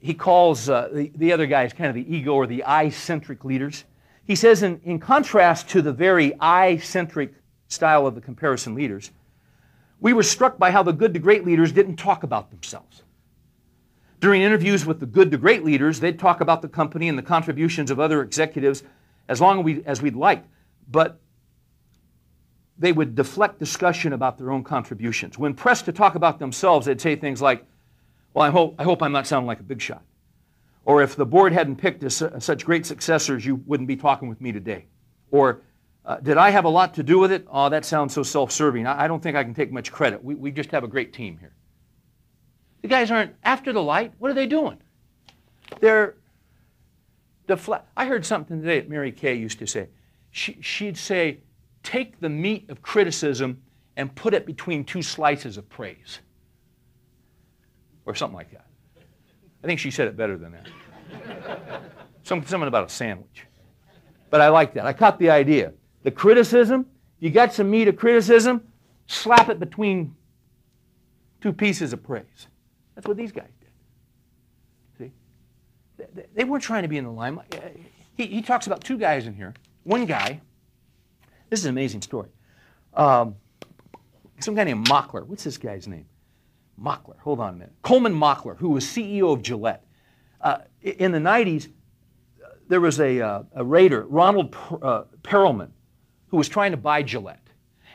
He calls the other guys kind of the ego or the I-centric leaders. He says, in contrast to the very I-centric style of the comparison leaders, we were struck by how the good to great leaders didn't talk about themselves. During interviews with the good to great leaders, they'd talk about the company and the contributions of other executives as long as we'd like, but they would deflect discussion about their own contributions. When pressed to talk about themselves, they'd say things like, well, I hope I'm not sounding like a big shot. Or if the board hadn't picked such great successors, you wouldn't be talking with me today. Or did I have a lot to do with it? Oh, that sounds so self-serving. I don't think I can take much credit. We just have a great team here. The guys aren't after the light. What are they doing? They're I heard something today that Mary Kay used to say. She'd say, take the meat of criticism and put it between 2 slices of praise. Or something like that. I think she said it better than that. Something about a sandwich. But I like that. I caught the idea. The criticism, you got some meat of criticism, slap it between 2 pieces of praise. That's what these guys did. See? They weren't trying to be in the limelight. He talks about 2 guys in here. One guy, this is an amazing story. Some guy named Mockler. What's this guy's name? Mockler. Hold on a minute. Coleman Mockler, who was CEO of Gillette. In the 90s, there was a raider, Ronald Perelman, who was trying to buy Gillette.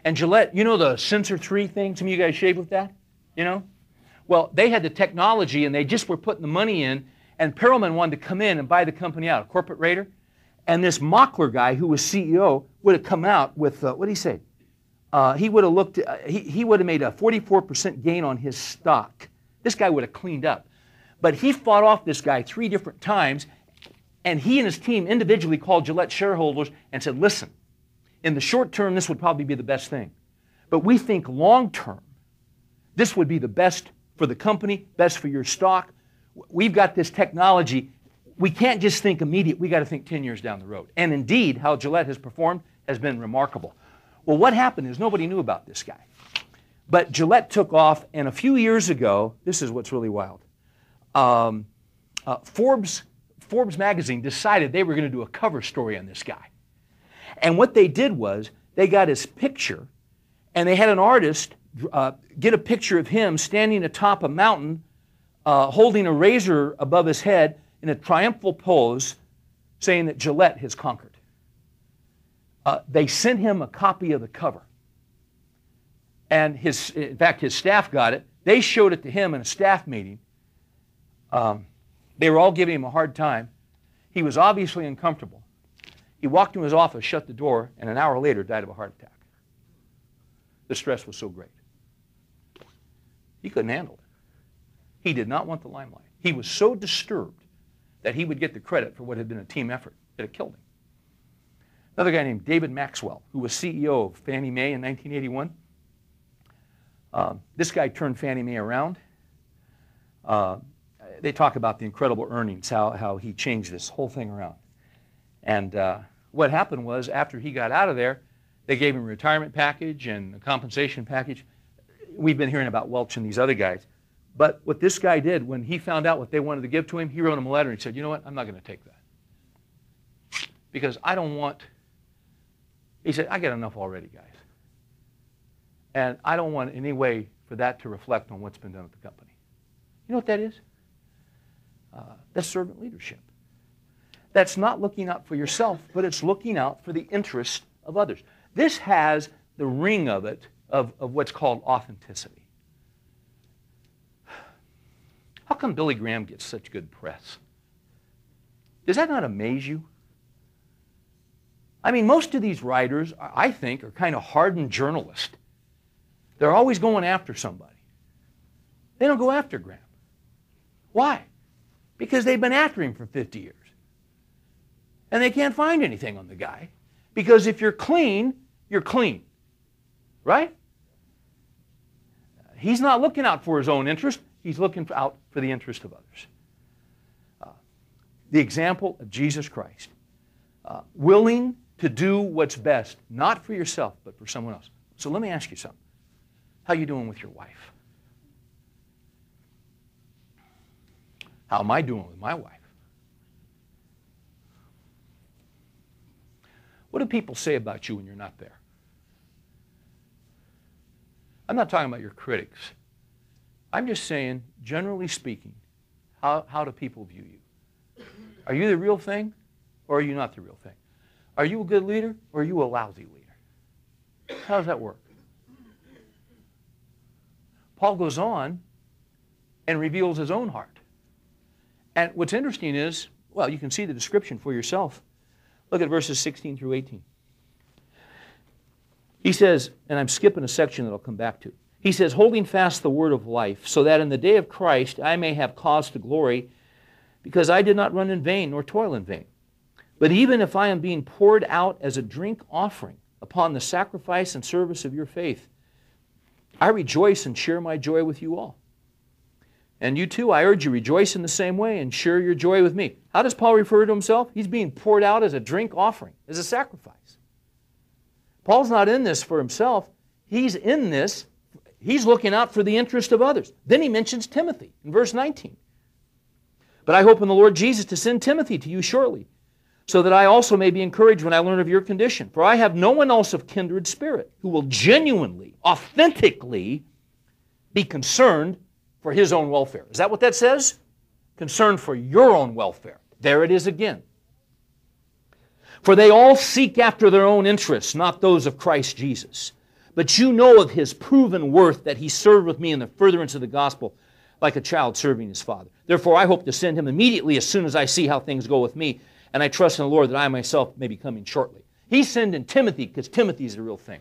And Gillette, you know the Sensor 3 thing? Some of you guys shave with that? You know? Well, they had the technology, and they just were putting the money in, and Perelman wanted to come in and buy the company out, a corporate raider. And this Mockler guy, who was CEO, would have come out with, what did he say? He would have looked, he would have made a 44% gain on his stock. This guy would have cleaned up. But he fought off this guy 3 different times, and he and his team individually called Gillette shareholders and said, listen, in the short term, this would probably be the best thing. But we think long term, this would be the best for the company, best for your stock. We've got this technology. We can't just think immediate. We've got to think 10 years down the road. And indeed, how Gillette has performed has been remarkable. Well, what happened is nobody knew about this guy. But Gillette took off, and a few years ago, this is what's really wild, Forbes magazine decided they were going to do a cover story on this guy. And what they did was they got his picture, and they had an artist get a picture of him standing atop a mountain, holding a razor above his head in a triumphal pose, saying that Gillette has conquered. They sent him a copy of the cover. And in fact, his staff got it. They showed it to him in a staff meeting. They were all giving him a hard time. He was obviously uncomfortable. He walked into his office, shut the door, and an hour later died of a heart attack. The stress was so great. He couldn't handle it. He did not want the limelight. He was so disturbed that he would get the credit for what had been a team effort. It had killed him. Another guy named David Maxwell, who was CEO of Fannie Mae in 1981. This guy turned Fannie Mae around. They talk about the incredible earnings, how he changed this whole thing around. And what happened was, after he got out of there, They gave him a retirement package and a compensation package. We've been hearing about Welch and these other guys. But what this guy did, when he found out what they wanted to give to him, he wrote him a letter and said, you know what, I'm not going to take that. Because I don't want, he said, I get enough already, guys. And I don't want in any way for that to reflect on what's been done at the company. You know what that is? That's servant leadership. That's not looking out for yourself, but it's looking out for the interest of others. This has the ring of it, of what's called authenticity. How come Billy Graham gets such good press? Does that not amaze you? I mean, most of these writers, I think, are kind of hardened journalists. They're always going after somebody. They don't go after Graham. Why? Because they've been after him for 50 years. And they can't find anything on the guy. Because if you're clean, right? He's not looking out for his own interest. He's looking out for the interest of others. The example of Jesus Christ, willing to do what's best, not for yourself, but for someone else. So let me ask you something. How are you doing with your wife? How am I doing with my wife? What do people say about you when you're not there? I'm not talking about your critics. I'm just saying, generally speaking, how do people view you? Are you the real thing, or are you not the real thing? Are you a good leader, or are you a lousy leader? How does that work? Paul goes on and reveals his own heart. And what's interesting is, well, you can see the description for yourself. Look at verses 16 through 18. He says, and I'm skipping a section that I'll come back to. He says, holding fast the word of life, so that in the day of Christ I may have cause to glory, because I did not run in vain nor toil in vain. But even if I am being poured out as a drink offering upon the sacrifice and service of your faith, I rejoice and share my joy with you all. And you too, I urge you, rejoice in the same way and share your joy with me. How does Paul refer to himself? He's being poured out as a drink offering, as a sacrifice. Paul's not in this for himself. He's in this. He's looking out for the interest of others. Then he mentions Timothy in verse 19. But I hope in the Lord Jesus to send Timothy to you shortly, so that I also may be encouraged when I learn of your condition. For I have no one else of kindred spirit who will genuinely, authentically be concerned for his own welfare. Is that what that says? Concern for your own welfare. There it is again. For they all seek after their own interests, not those of Christ Jesus. But you know of his proven worth, that he served with me in the furtherance of the gospel like a child serving his father. Therefore, I hope to send him immediately as soon as I see how things go with me, and I trust in the Lord that I myself may be coming shortly. He's sending Timothy because Timothy is the real thing.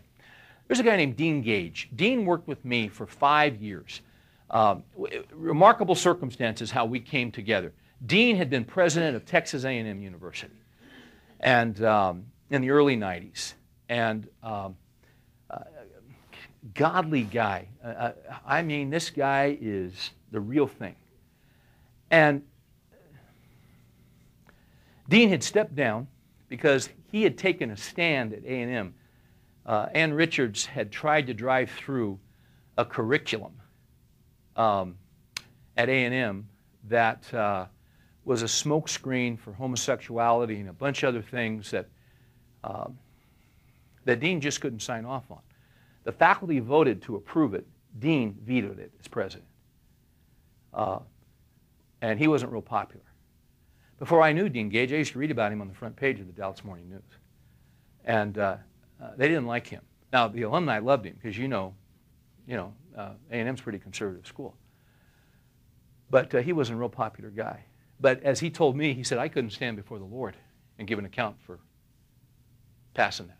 There's a guy named Dean Gage. Dean worked with me for 5 years. Remarkable circumstances how we came together. Dean had been president of Texas A&M University and, in the early 90s. And... godly guy. I mean, this guy is the real thing. And Dean had stepped down because he had taken a stand at A&M. Ann Richards had tried to drive through a curriculum at A&M that was a smokescreen for homosexuality and a bunch of other things that, that Dean just couldn't sign off on. The faculty voted to approve it. Dean vetoed it as president. And he wasn't real popular. Before I knew Dean Gage, I used to read about him on the front page of the Dallas Morning News. And they didn't like him. Now, the alumni loved him because, you know, A&M's a pretty conservative school. But he wasn't a real popular guy. But as he told me, he said, I couldn't stand before the Lord and give an account for passing that.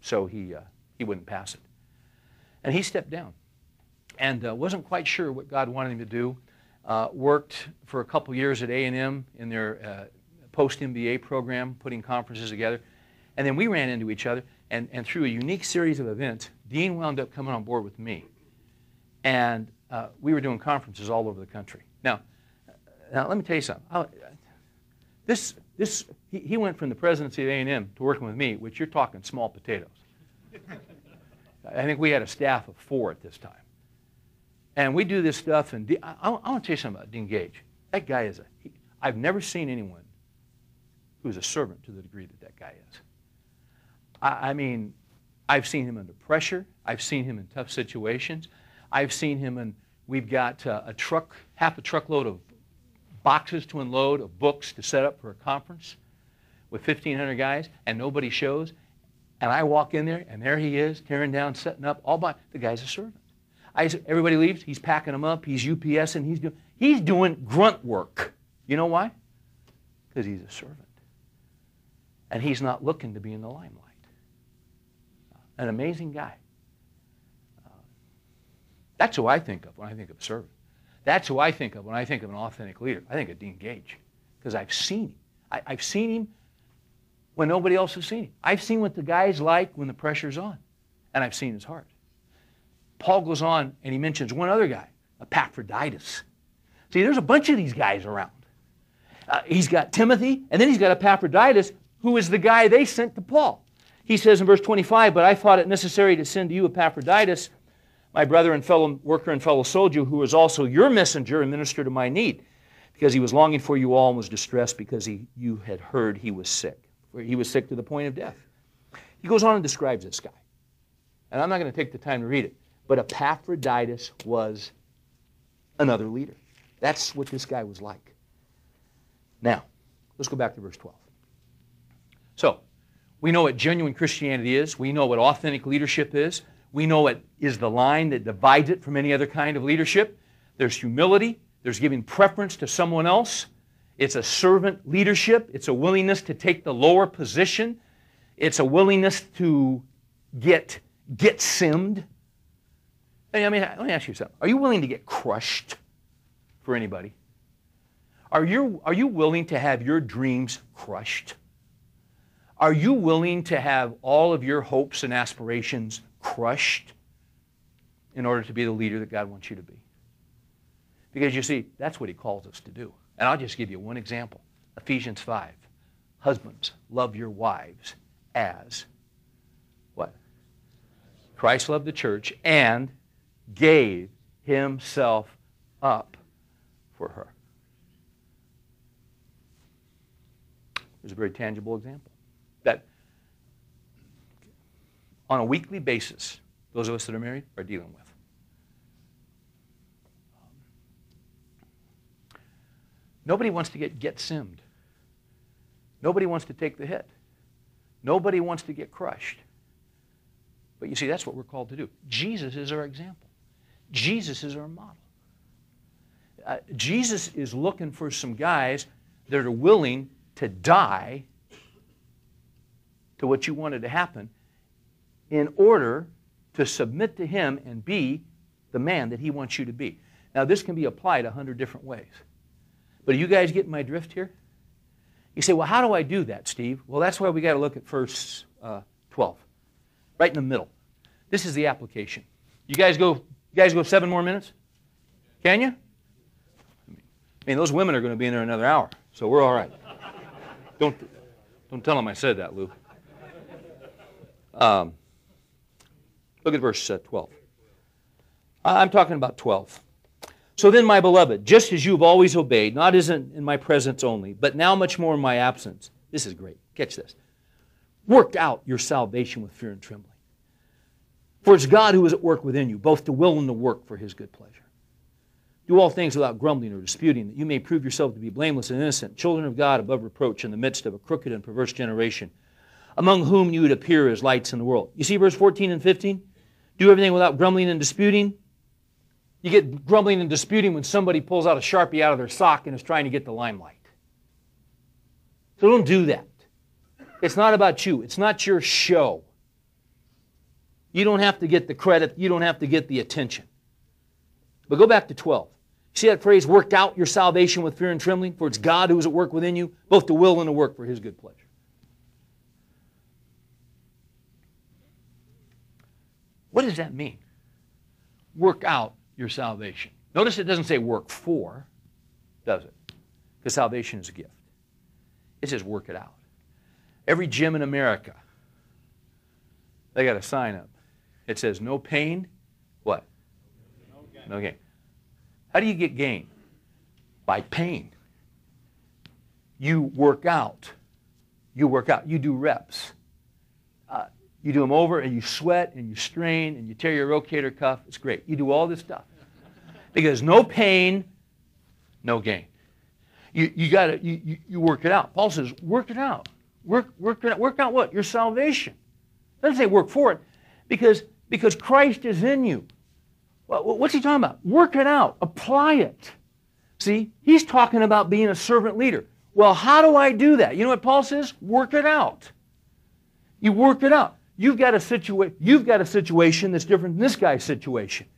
So he wouldn't pass it. And he stepped down and wasn't quite sure what God wanted him to do. Worked for a couple years at A&M in their post-MBA program, putting conferences together. And then we ran into each other. And through a unique series of events, Dean wound up coming on board with me. And we were doing conferences all over the country. Now let me tell you something. He went from the presidency of A&M to working with me, which you're talking small potatoes. I think we had a staff of 4 at this time. And we do this stuff, and I want to tell you something about Dean Gage. That guy is I've never seen anyone who's a servant to the degree that that guy is. I mean, I've seen him under pressure. I've seen him in tough situations. I've seen him in, we've got a truck, half a truckload of boxes to unload, of books to set up for a conference with 1,500 guys, and nobody shows. And I walk in there, and there he is, tearing down, setting up, all by, the guy's a servant. Everybody leaves, he's packing them up, he's UPSing, he's doing grunt work. You know why? Because he's a servant. And he's not looking to be in the limelight. An amazing guy. That's who I think of when I think of a servant. That's who I think of when I think of an authentic leader. I think of Dean Gage, because I've seen him. I've seen him when nobody else has seen him. I've seen what the guy's like when the pressure's on, and I've seen his heart. Paul goes on, and he mentions one other guy, Epaphroditus. See, there's a bunch of these guys around. He's got Timothy, and then he's got Epaphroditus, who is the guy they sent to Paul. He says in verse 25, "But I thought it necessary to send to you Epaphroditus, my brother and fellow worker and fellow soldier, who is also your messenger and minister to my need, because he was longing for you all and was distressed because you had heard he was sick." He was sick to the point of death. He goes on and describes this guy. And I'm not going to take the time to read it, but Epaphroditus was another leader. That's what this guy was like. Now, let's go back to verse 12. So, we know what genuine Christianity is. We know what authentic leadership is. We know it is the line that divides it from any other kind of leadership. There's humility. There's giving preference to someone else. It's a servant leadership. It's a willingness to take the lower position. It's a willingness to get simmed. I mean, let me ask you something. Are you willing to get crushed for anybody? Are you willing to have your dreams crushed? Are you willing to have all of your hopes and aspirations crushed in order to be the leader that God wants you to be? Because you see, that's what He calls us to do. And I'll just give you one example. Ephesians 5. Husbands, love your wives as what? Christ loved the church and gave Himself up for her. There's a very tangible example. That on a weekly basis, those of us that are married are dealing with. Nobody wants to get simmed. Nobody wants to take the hit. Nobody wants to get crushed. But you see, that's what we're called to do. Jesus is our example. Jesus is our model. Jesus is looking for some guys that are willing to die to what you wanted to happen in order to submit to Him and be the man that He wants you to be. Now, this can be applied 100 different ways. But are you guys getting my drift here? You say, well, how do I do that, Steve? Well, that's why we got to look at verse 12, right in the middle. This is the application. You guys go 7 more minutes? Can you? I mean, those women are going to be in there another hour, so we're all right. Don't tell them I said that, Lou. Look at verse 12. I'm talking about 12. "So then, my beloved, just as you have always obeyed, not as in my presence only, but now much more in my absence." This is great. Catch this. "Work out your salvation with fear and trembling. For it's God who is at work within you, both to will and to work for His good pleasure. Do all things without grumbling or disputing, that you may prove yourself to be blameless and innocent, children of God above reproach in the midst of a crooked and perverse generation, among whom you would appear as lights in the world." You see verse 14 and 15? Do everything without grumbling and disputing. You get grumbling and disputing when somebody pulls out a Sharpie out of their sock and is trying to get the limelight. So don't do that. It's not about you. It's not your show. You don't have to get the credit. You don't have to get the attention. But go back to 12. See that phrase, "worked out your salvation with fear and trembling, for it's God who is at work within you, both to will and to work for His good pleasure." What does that mean? Work out your salvation. Notice it doesn't say work for, does it? Because salvation is a gift. It says work it out. Every gym in America They got a sign up. It says, no pain, what? No gain. No gain. How do you get gain? By pain. You work out. You work out. You do reps. You do them over, and you sweat, and you strain, and you tear your rotator cuff. It's great. You do all this stuff. Because no pain, no gain. You work it out. Paul says, work it out. Work it out. Work out what? Your salvation. It doesn't say work for it, because Christ is in you. Well, what's he talking about? Work it out. Apply it. See, he's talking about being a servant leader. Well, how do I do that? You know what Paul says? Work it out. You work it out. You've got a situation that's different than this guy's situation.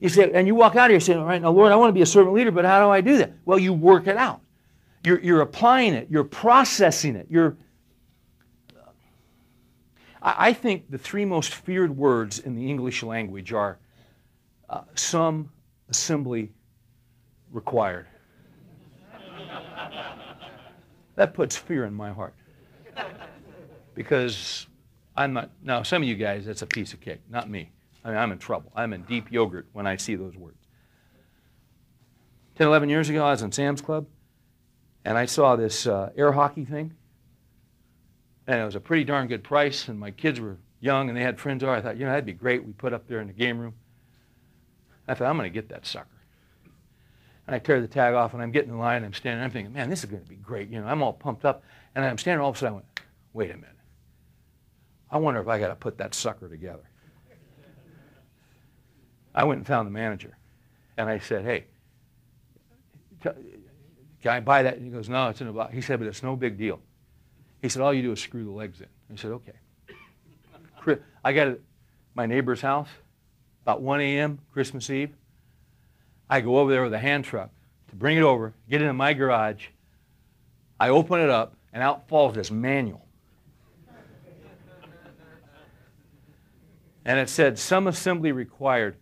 You say, and you walk out of here saying, all right, now, Lord, I want to be a servant leader, but how do I do that? Well, you work it out. You're applying it. You're processing it. I think the three most feared words in the English language are some assembly required. That puts fear in my heart. Because I'm not, now some of you guys, that's a piece of cake, not me. I mean, I'm in trouble. I'm in deep yogurt when I see those words. 10, 11 years ago, I was in Sam's Club, and I saw this air hockey thing, and it was a pretty darn good price, and my kids were young, and they had friends over. I thought, you know, that'd be great. We put up there in the game room. I thought, I'm going to get that sucker. And I tear the tag off, and I'm getting in line, and I'm standing, and I'm thinking, man, this is going to be great. You know, I'm all pumped up, and I'm standing, all of a sudden I went, wait a minute. I wonder if I got to put that sucker together. I went and found the manager, and I said, hey, can I buy that? And he goes, no, it's in a box. He said, but it's no big deal. He said, all you do is screw the legs in. I said, okay. I got it at my neighbor's house, about 1 a.m., Christmas Eve. I go over there with a hand truck to bring it over, get it in my garage. I open it up, and out falls this manual. And it said, some assembly required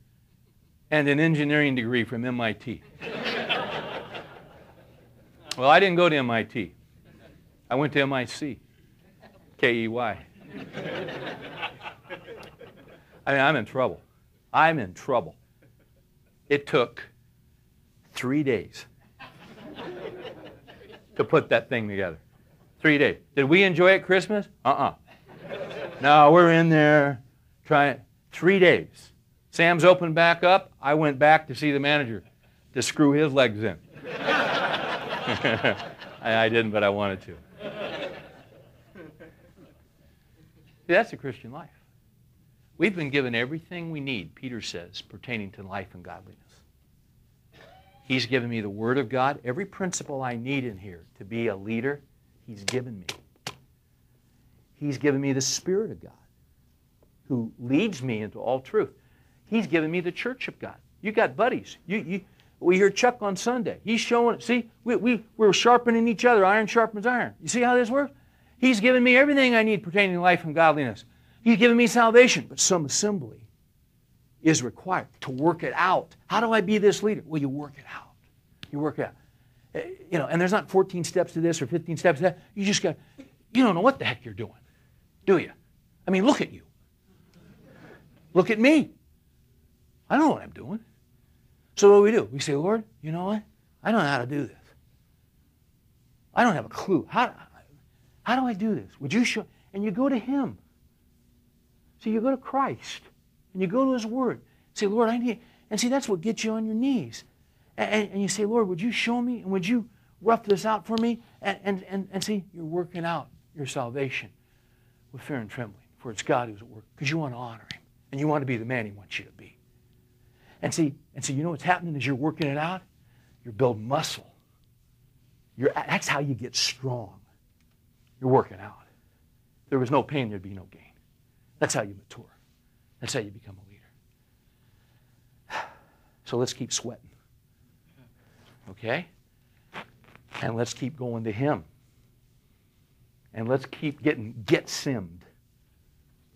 and an engineering degree from MIT. Well, I didn't go to MIT. I went to MIC, K-E-Y. I mean, I'm in trouble. I'm in trouble. It took 3 days to put that thing together. 3 days. Did we enjoy it Christmas? Uh-uh. No, we're in there trying. 3 days. Sam's opened back up. I went back to see the manager to screw his legs in. I didn't, but I wanted to. See, that's the Christian life. We've been given everything we need, Peter says, pertaining to life and godliness. He's given me the Word of God. Every principle I need in here to be a leader, He's given me. He's given me the Spirit of God, who leads me into all truth. He's given me the Church of God. You got buddies. We hear Chuck on Sunday. He's showing, see, we're sharpening each other. Iron sharpens iron. You see how this works? He's given me everything I need pertaining to life and godliness. He's given me salvation. But some assembly is required to work it out. How do I be this leader? Well, you work it out. You work it out. You know, and there's not 14 steps to this or 15 steps to that. You just got, you don't know what the heck you're doing, do you? I mean, look at you. Look at me. I don't know what I'm doing. So what do? We say, Lord, you know what? I don't know how to do this. I don't have a clue. How do I do this? Would you show? And you go to Him. See, you go to Christ, and you go to His Word. Say, Lord, I need. And see, that's what gets you on your knees. And you say, Lord, would you show me? And would you rough this out for me? And see, you're working out your salvation with fear and trembling, for it's God who's at work, because you want to honor Him, and you want to be the man He wants you to be. And see, you know what's happening is you're working it out. You're building muscle. That's how you get strong. You're working out. If there was no pain, there'd be no gain. That's how you mature. That's how you become a leader. So let's keep sweating. Okay? And let's keep going to Him. And let's keep getting get-simmed.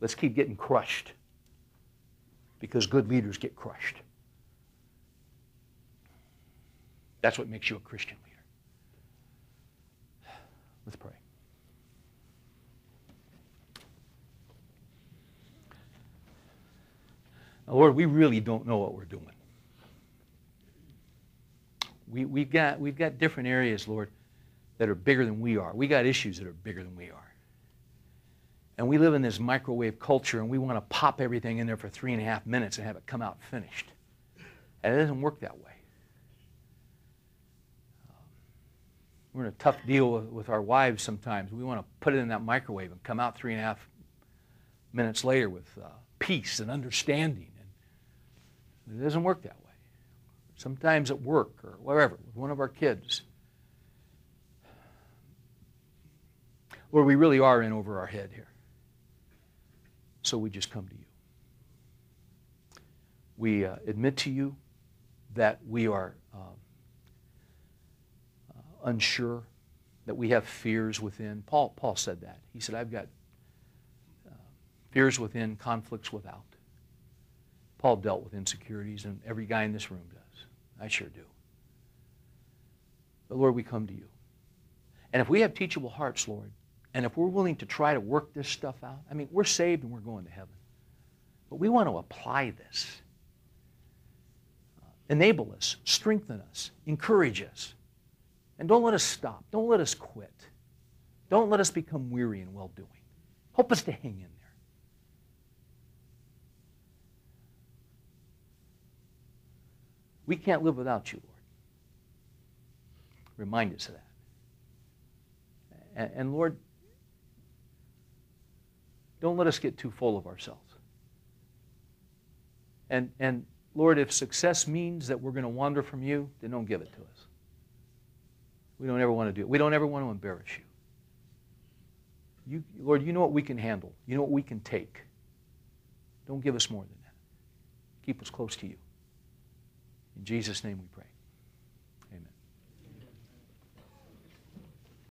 Let's keep getting crushed. Because good leaders get crushed. That's what makes you a Christian leader. Let's pray. Lord, we really don't know what we're doing. We've got different areas, Lord, that are bigger than we are. We got issues that are bigger than we are. And we live in this microwave culture, and we want to pop everything in there for 3.5 minutes and have it come out finished. And it doesn't work that way. We're in a tough deal with our wives sometimes. We want to put it in that microwave and come out 3.5 minutes later with peace and understanding. And it doesn't work that way. Sometimes at work or wherever, with one of our kids. Lord, we really are in over our head here. So we just come to you. We admit to you that we are unsure, that we have fears within. Paul said that. He said, I've got fears within, conflicts without. Paul dealt with insecurities, and every guy in this room does. I sure do. But Lord, we come to you. And if we have teachable hearts, Lord, and if we're willing to try to work this stuff out, I mean, we're saved and we're going to heaven. But we want to apply this. Enable us, strengthen us, encourage us. And don't let us stop. Don't let us quit. Don't let us become weary in well-doing. Help us to hang in there. We can't live without you, Lord. Remind us of that. And Lord, don't let us get too full of ourselves. And Lord, if success means that we're going to wander from you, then don't give it to us. We don't ever want to do it. We don't ever want to embarrass you. Lord, you know what we can handle. You know what we can take. Don't give us more than that. Keep us close to you. In Jesus' name we pray.